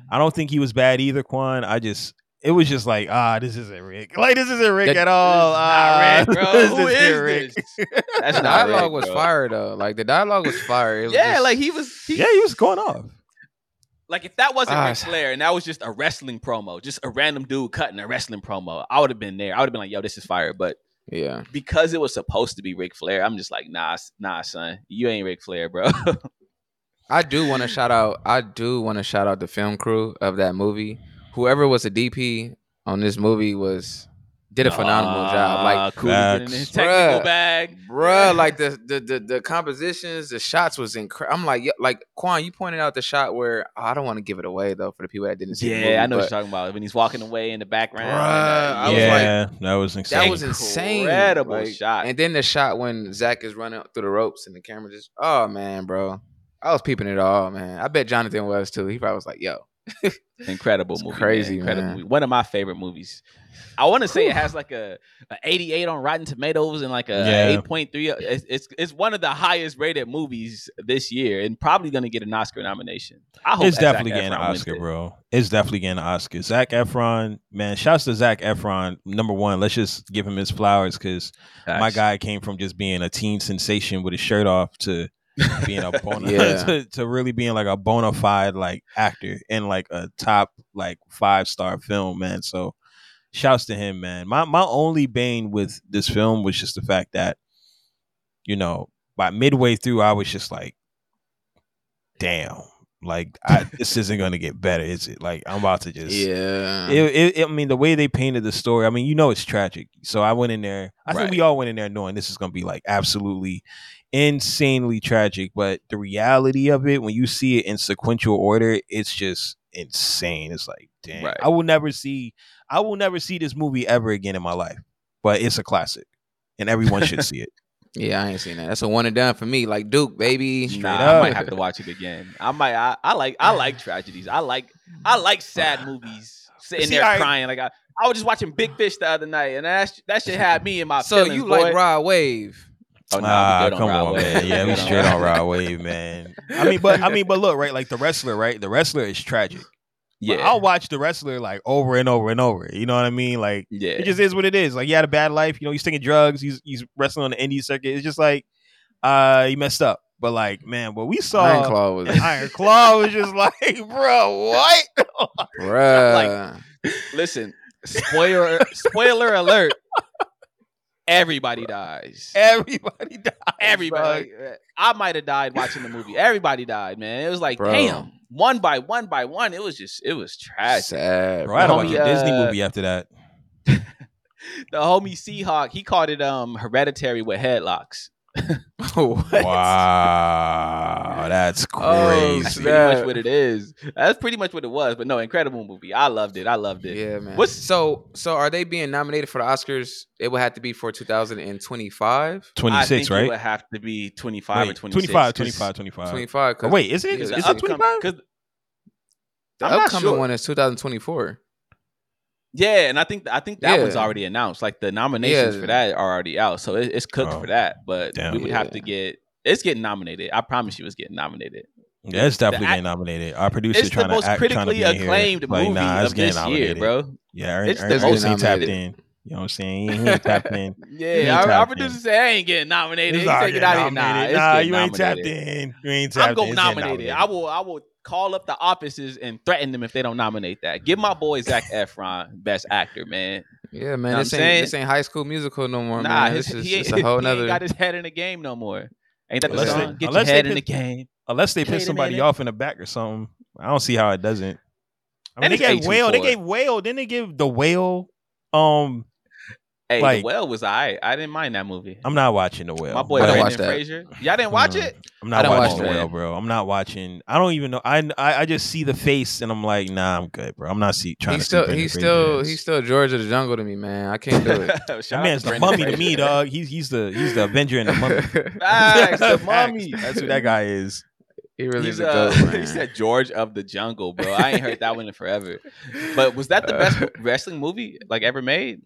I don't think he was bad either, Quan. I just, it was just like, ah, this isn't Rick. Like, this isn't Rick that, at all. Ah, Rick, bro. Who is Rick? This? That's the dialogue Rick, was bro. fire, though. Like, the dialogue was fire. It was yeah, just, like, he was... He, yeah, he was going off. Like, if that wasn't ah, Ric Flair and that was just a wrestling promo, just a random dude cutting a wrestling promo, I would have been there. I would have been like, yo, this is fire. But yeah, because it was supposed to be Ric Flair, I'm just like, nah, nah, son. You ain't Ric Flair, bro. I do want to shout out. I do want to shout out the film crew of that movie. Whoever was a D P on this movie was did a phenomenal uh, job. Like, cool, in his technical bruh, bag, bruh. Like the, the the the compositions, the shots was incredible. I'm like, like Quan, you pointed out the shot where oh, I don't want to give it away though for the people that didn't see. Yeah, the movie, I know what you're talking about when he's walking away in the background. Bruh, and, uh, yeah, was like, that was insane. That was insane. Incredible like, shot. And then the shot when Zach is running through the ropes and the camera just, oh man, bro. I was peeping it all, man. I bet Jonathan was too. He probably was like, "Yo, incredible movie, crazy, man. Incredible man. Movie. One of my favorite movies. I want to say it has like a, a eighty-eight on Rotten Tomatoes and like a yeah. eight point three. It's, it's it's one of the highest rated movies this year, and probably going to get an Oscar nomination. I hope it's definitely Zac getting Efron an Oscar, bro. It's definitely getting an Oscar. Zac Efron, man. Shouts to Zac Efron. Number one, let's just give him his flowers because my guy came from just being a teen sensation with his shirt off to. being a bona- yeah. to, to really being like a bona fide like actor in like a top like five star film, man. So shouts to him, man. My my only bane with this film was just the fact that, you know, by midway through I was just like, damn, like I, this isn't gonna get better, is it? Like I'm about to just yeah. It, it, it, I mean, the way they painted the story, I mean, you know, it's tragic. So I went in there. I right. think we all went in there knowing this is gonna be like absolutely. Insanely tragic, but the reality of it when you see it in sequential order, it's just insane. It's like, damn, right. I will never see I will never see this movie ever again in my life, but it's a classic and everyone should see it. Yeah, I ain't seen that. That's a one and done for me. Like Duke, baby. Nah, I might have to watch it again. I might I, I like I like tragedies. I like I like sad movies sitting see, there I, crying like I, I was just watching Big Fish the other night and that that shit had me in my so feelings, you boy. Like Rod Wave. Oh, no, ah, come on, wave. man. Yeah, we straight on Rod Wave, man. I mean, but I mean, but look, right? Like the wrestler, right? The wrestler is tragic. Yeah, but I'll watch the wrestler like over and over and over. You know what I mean? Like, yeah. It just is what it is. Like, he had a bad life. You know, he's taking drugs. He's he's wrestling on the indie circuit. It's just like, uh, he messed up. But like, man, what we saw, Iron Claw was, Iron Claw was just like, bro, what? Bruh. Like, listen, spoiler, spoiler alert. Everybody dies. Everybody dies. Everybody. Bro. I might have died watching the movie. Everybody died, man. It was like, bro. Damn. One by one by one. It was just, it was tragic. Sad. Bro, I don't watch a uh, Disney movie after that. The homie Seahawk, he called it um Hereditary with headlocks. What? Wow. That's crazy. Oh, that's pretty much what it is. That's pretty much what it was. But no, incredible movie. I loved it. I loved it. Yeah, man. What's, so so are they being nominated for the Oscars? It would have to be for two thousand twenty-five? twenty-six, right? It would have to be twenty-five wait, or twenty-six. twenty-five, twenty-five, twenty-five. twenty-five oh, wait, is it? Is it twenty-five? The I'm upcoming sure. one is two thousand twenty-four. Yeah, and I think I think that yeah. one's already announced. Like the nominations yeah. for that are already out, so it, it's cooked oh, for that. But damn. we would yeah. have to get it's getting nominated. I promise you, it's getting nominated. Yeah, it's definitely the, getting nominated. Our producer trying to act. It's the most critically acclaimed movie like, nah, of this nominated. year, bro. Yeah, our, it's our, our O C tapped in. You know what I'm saying? He ain't tapped in. Yeah, our producer said I ain't getting nominated. He's taking it out nominated. Nah, nah you ain't nominated. tapped in. You ain't tapped in. I'm going to nominate it. I will. I will. Call up the offices and threaten them if they don't nominate that. Give my boy Zac Efron best actor, man. Yeah, man. You know this, ain't, this ain't High School Musical no more, nah, man. His, this is a whole nother. He ain't got his head in the game no more. Ain't that the unless song? They, Get your head in piss, the game. Unless they piss somebody off in the back or something. I don't see how it doesn't. I mean, they gave Whale. They gave Whale. Didn't they give The Whale? Um, hey, like, The Whale was all right. I didn't mind that movie. I'm not watching The Whale. My boy Brendan Fraser. Y'all didn't watch it? I'm not watching watch The Whale, bro. I'm not watching. I don't even know. I, I I just see the face and I'm like, nah, I'm good, bro. I'm not see, trying he's to still, see Brendan He's still Fraser. He's still George of the Jungle to me, man. I can't do it. That man's the mummy to me, dog. He's he's the he's the Avenger and the mummy. Facts, the mummy. That's who that guy is. He really He's, is a uh, dope, man. He said George of the Jungle, bro. I ain't heard that one in forever. But was that the best uh, wrestling movie like ever made?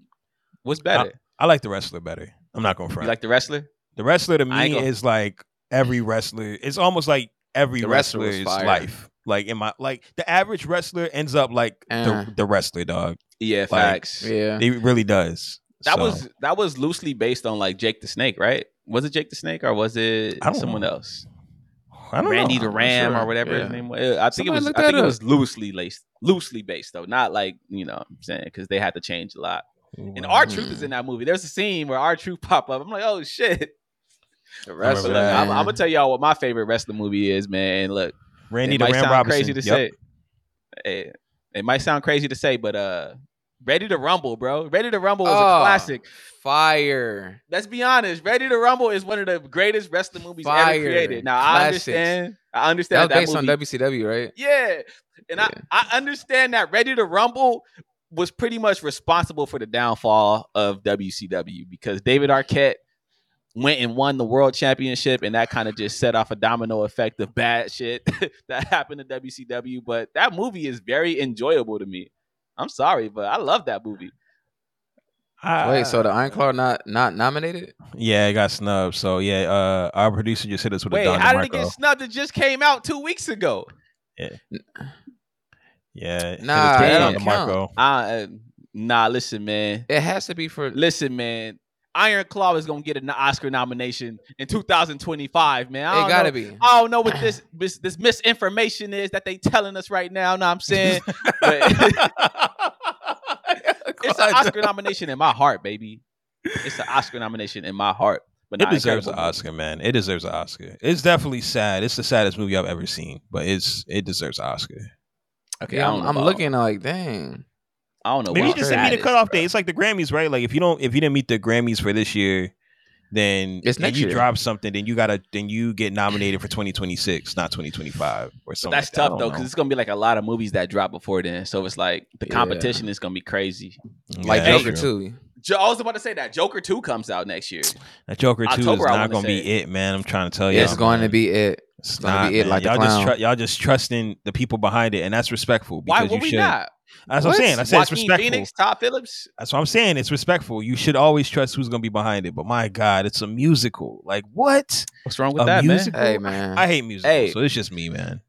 What's better? I like the wrestler better. I'm not going to front. You like the wrestler? The wrestler to me gonna... is like every wrestler. It's almost like every the wrestler's wrestler life. Like in my like the average wrestler ends up like uh, the, the wrestler, dog. Yeah, like, facts. Yeah, it really does. That so. was that was loosely based on like Jake the Snake, right? Was it Jake the Snake or was it someone know. else? I don't Randy know. the Ram sure. or whatever yeah. his name was. I think Somebody it was. I think up. it was loosely based, loosely based though, not like you know what I'm saying because they had to change a lot. And R-Truth is in that movie. There's a scene where R-Truth pop up. I'm like, oh shit. The wrestler. Look, I'm, I'm gonna tell y'all what my favorite wrestler movie is, man. Look, Randy it the might Ram sound Robinson. Crazy to yep. say. It, it might sound crazy to say, but uh, Ready to Rumble, bro. Ready to Rumble is oh, a classic. Fire. Let's be honest. Ready to Rumble is one of the greatest wrestling movies fire. ever created. Now Classics. I understand. I understand that, was that based movie. on W C W, right? Yeah, and yeah. I, I understand that Ready to Rumble was pretty much responsible for the downfall of W C W because David Arquette went and won the world championship, and that kind of just set off a domino effect of bad shit that happened to W C W. But that movie is very enjoyable to me. I'm sorry, but I love that movie. Uh, Wait, so the Ironclaw not not nominated? Yeah, it got snubbed. So yeah, uh, our producer just hit us with Wait, a Wait, how did it get snubbed? It just came out two weeks ago. Yeah. Yeah, nah, that don't count. Uh, nah, listen, man. It has to be for. Listen, man. Iron Claw is gonna get an Oscar nomination in two thousand twenty-five, man. I it gotta know, be. I don't know what this, this this misinformation is that they telling us right now. Know what I'm saying? But it's an Oscar nomination in my heart, baby. It's an Oscar nomination in my heart. But it deserves an Oscar, man. It deserves an Oscar. It's definitely sad. It's the saddest movie I've ever seen, but it's it deserves an Oscar. Okay, yeah, I'm, I'm looking like, dang. I don't know. Maybe you just didn't meet the cutoff date. It's like the Grammys, right? Like if you don't, if you didn't meet the Grammys for this year, then it's next year. You drop something, then you gotta, then you get nominated for twenty twenty-six, not twenty twenty-five or something. But that's like tough that. though, because it's gonna be like a lot of movies that drop before then. So it's like the competition yeah. is gonna be crazy. Like yeah, Joker two. Jo- I was about to say that Joker two comes out next year. That Joker two October, is not gonna be it. it, man. I'm trying to tell you, it's going man. to be it. It's gonna nah, be it. Like y'all just tru- y'all just trusting the people behind it, and that's respectful. Why would we should. not? That's what, what I'm saying. I said it's respectful. Phoenix, Todd Phillips. That's what I'm saying. It's respectful. You should always trust who's gonna be behind it. But my God, it's a musical. Like what? What's wrong with a that, musical? man? Hey, man. I, I hate musicals, hey. so it's just me, man.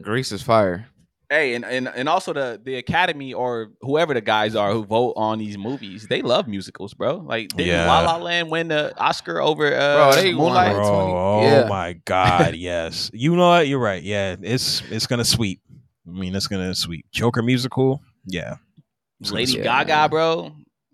Grease is fire. Hey, and, and, and also the, the Academy or whoever the guys are who vote on these movies, they love musicals, bro. Like, did yeah. La La Land win the Oscar over uh, bro, Moonlight? Bro, oh yeah. my God, yes. You know what? You're right. Yeah, it's it's gonna sweep. I mean, that's gonna sweep. Joker musical, yeah. Lady sweep. Gaga, yeah, bro.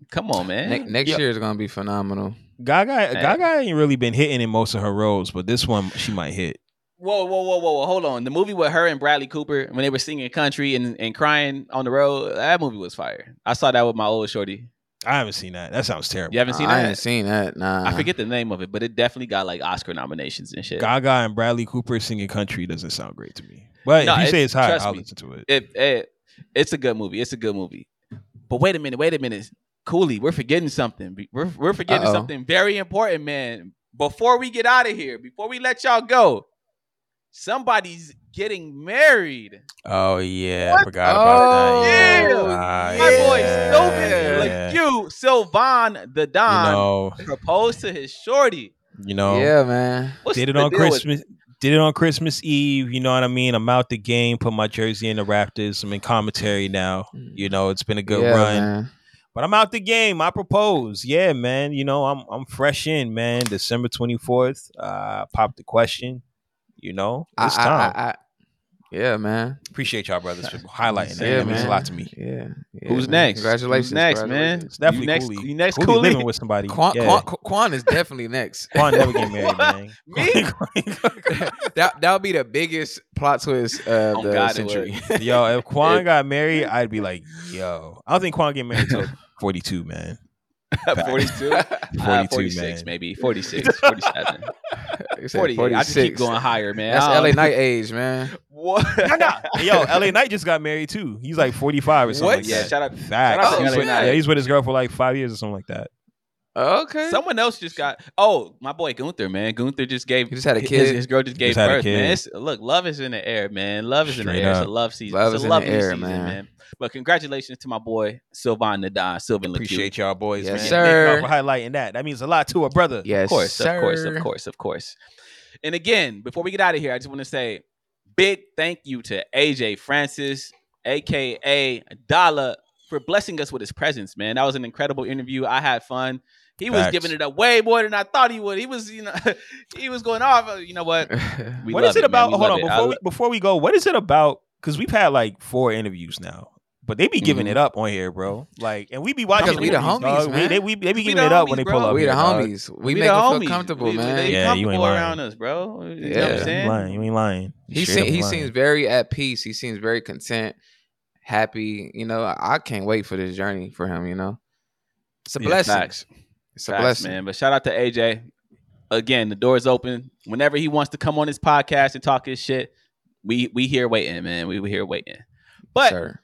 Come on, man. Ne- next yep. year is gonna be phenomenal. Gaga, hey. Gaga ain't really been hitting in most of her roles, but this one she might hit. Whoa, whoa, whoa, whoa, whoa! Hold on. The movie with her and Bradley Cooper when they were singing country and, and crying on the road, that movie was fire. I saw that with my old shorty. I haven't seen that. That sounds terrible. You haven't seen I that? I haven't seen that. Nah. I forget the name of it, but it definitely got like Oscar nominations and shit. Gaga and Bradley Cooper singing country doesn't sound great to me. But no, if you it, say it's hot, I'll me, listen to it. It, it. It's a good movie. It's a good movie. But wait a minute. Wait a minute. Cooley, we're forgetting something. We're we're forgetting Uh-oh. something very important, man. Before we get out of here, before we let y'all go, somebody's getting married. Oh yeah, what? I forgot about oh, that. Yeah, yeah. Uh, my yeah. boy Sylvan LaCue, Sylvan the Don, you know, proposed to his shorty. You know, yeah, man. What's did it on Christmas? With- did it on Christmas Eve? You know what I mean? I'm out the game. Put my jersey in the Raptors. I'm in commentary now. You know, it's been a good yeah, run. Man. But I'm out the game. I propose. Yeah, man. You know, I'm I'm fresh in, man. December twenty-fourth. Uh, popped the question. You know, it's I, time. I, I, I, yeah, man. Appreciate y'all, brothers, for highlighting that. Yeah, that means a lot to me. Yeah. yeah Who's man. next? Congratulations. Who's next, congratulations. man? It's definitely you next, Cooley. You next, Cooley. Cooley living with somebody. Quan, yeah. Quan, Quan is definitely next. Quan never get married, man. Me? that that would be the biggest plot twist of oh, the God, century. Yo, if Quan got married, I'd be like, yo. I don't think Quan get married until forty-two, man. forty-two? Uh, forty-six, man. Maybe. forty-six, forty-seven. forty-eight. I just keep going higher, man. That's um, L A Knight age, man. What? Yo, L A Knight just got married, too. He's like forty-five or something what? like yeah, that. Shout out, shout out to L A Knight. Yeah, he's with his girl for like five years or something like that. Okay. Someone else just got. Oh, my boy Gunther, man. Gunther just gave. He just had a kid. His, his girl just gave just birth, man. It's, look, love is in the air, man. Love is Straight in the air. Up. It's a love season. Love it's a love season, man. man. But congratulations to my boy Sylvan Nadine, Sylvan LaCue. Appreciate y'all, boys. Yes, man. Sir. Thank y'all for highlighting that. That means a lot to a brother. Yes, of course, sir. of course, of course, of course. And again, before we get out of here, I just want to say big thank you to A J Francis, aka Dollar, for blessing us with his presence, man. That was an incredible interview. I had fun. He Facts. was giving it up way more than I thought he would. He was, you know, he was going off. You know what? We what is it, it about? Hold on, it. before we, before we go, what is it about? Because we've had like four interviews now, but they be giving mm-hmm. it up on here, bro. Like, and we be watching. Because we the homies, dog. man. We, they, we, they be we giving the it up homies, when they pull bro. up. We the homies. Dog. We, we make them feel comfortable, we, man. They yeah, comfortable you ain't around us, bro. You yeah. know what I'm saying? You ain't lying. You ain't lying. He, se- he lying. seems very at peace. He seems very content. Happy, you know, I can't wait for this journey for him, you know. It's a yeah, blessing. Facts. It's a facts, blessing, man. But shout out to A J. Again, the door's open. Whenever he wants to come on his podcast and talk his shit, we we here waiting, man. We here waiting. But Sir.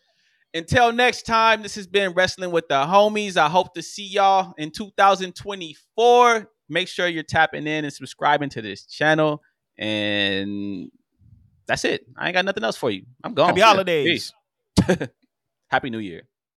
until next time, this has been Wrestling with the Homies. I hope to see y'all in two thousand twenty-four. Make sure you're tapping in and subscribing to this channel. And that's it. I ain't got nothing else for you. I'm gone. Happy holidays. Peace. Happy New Year.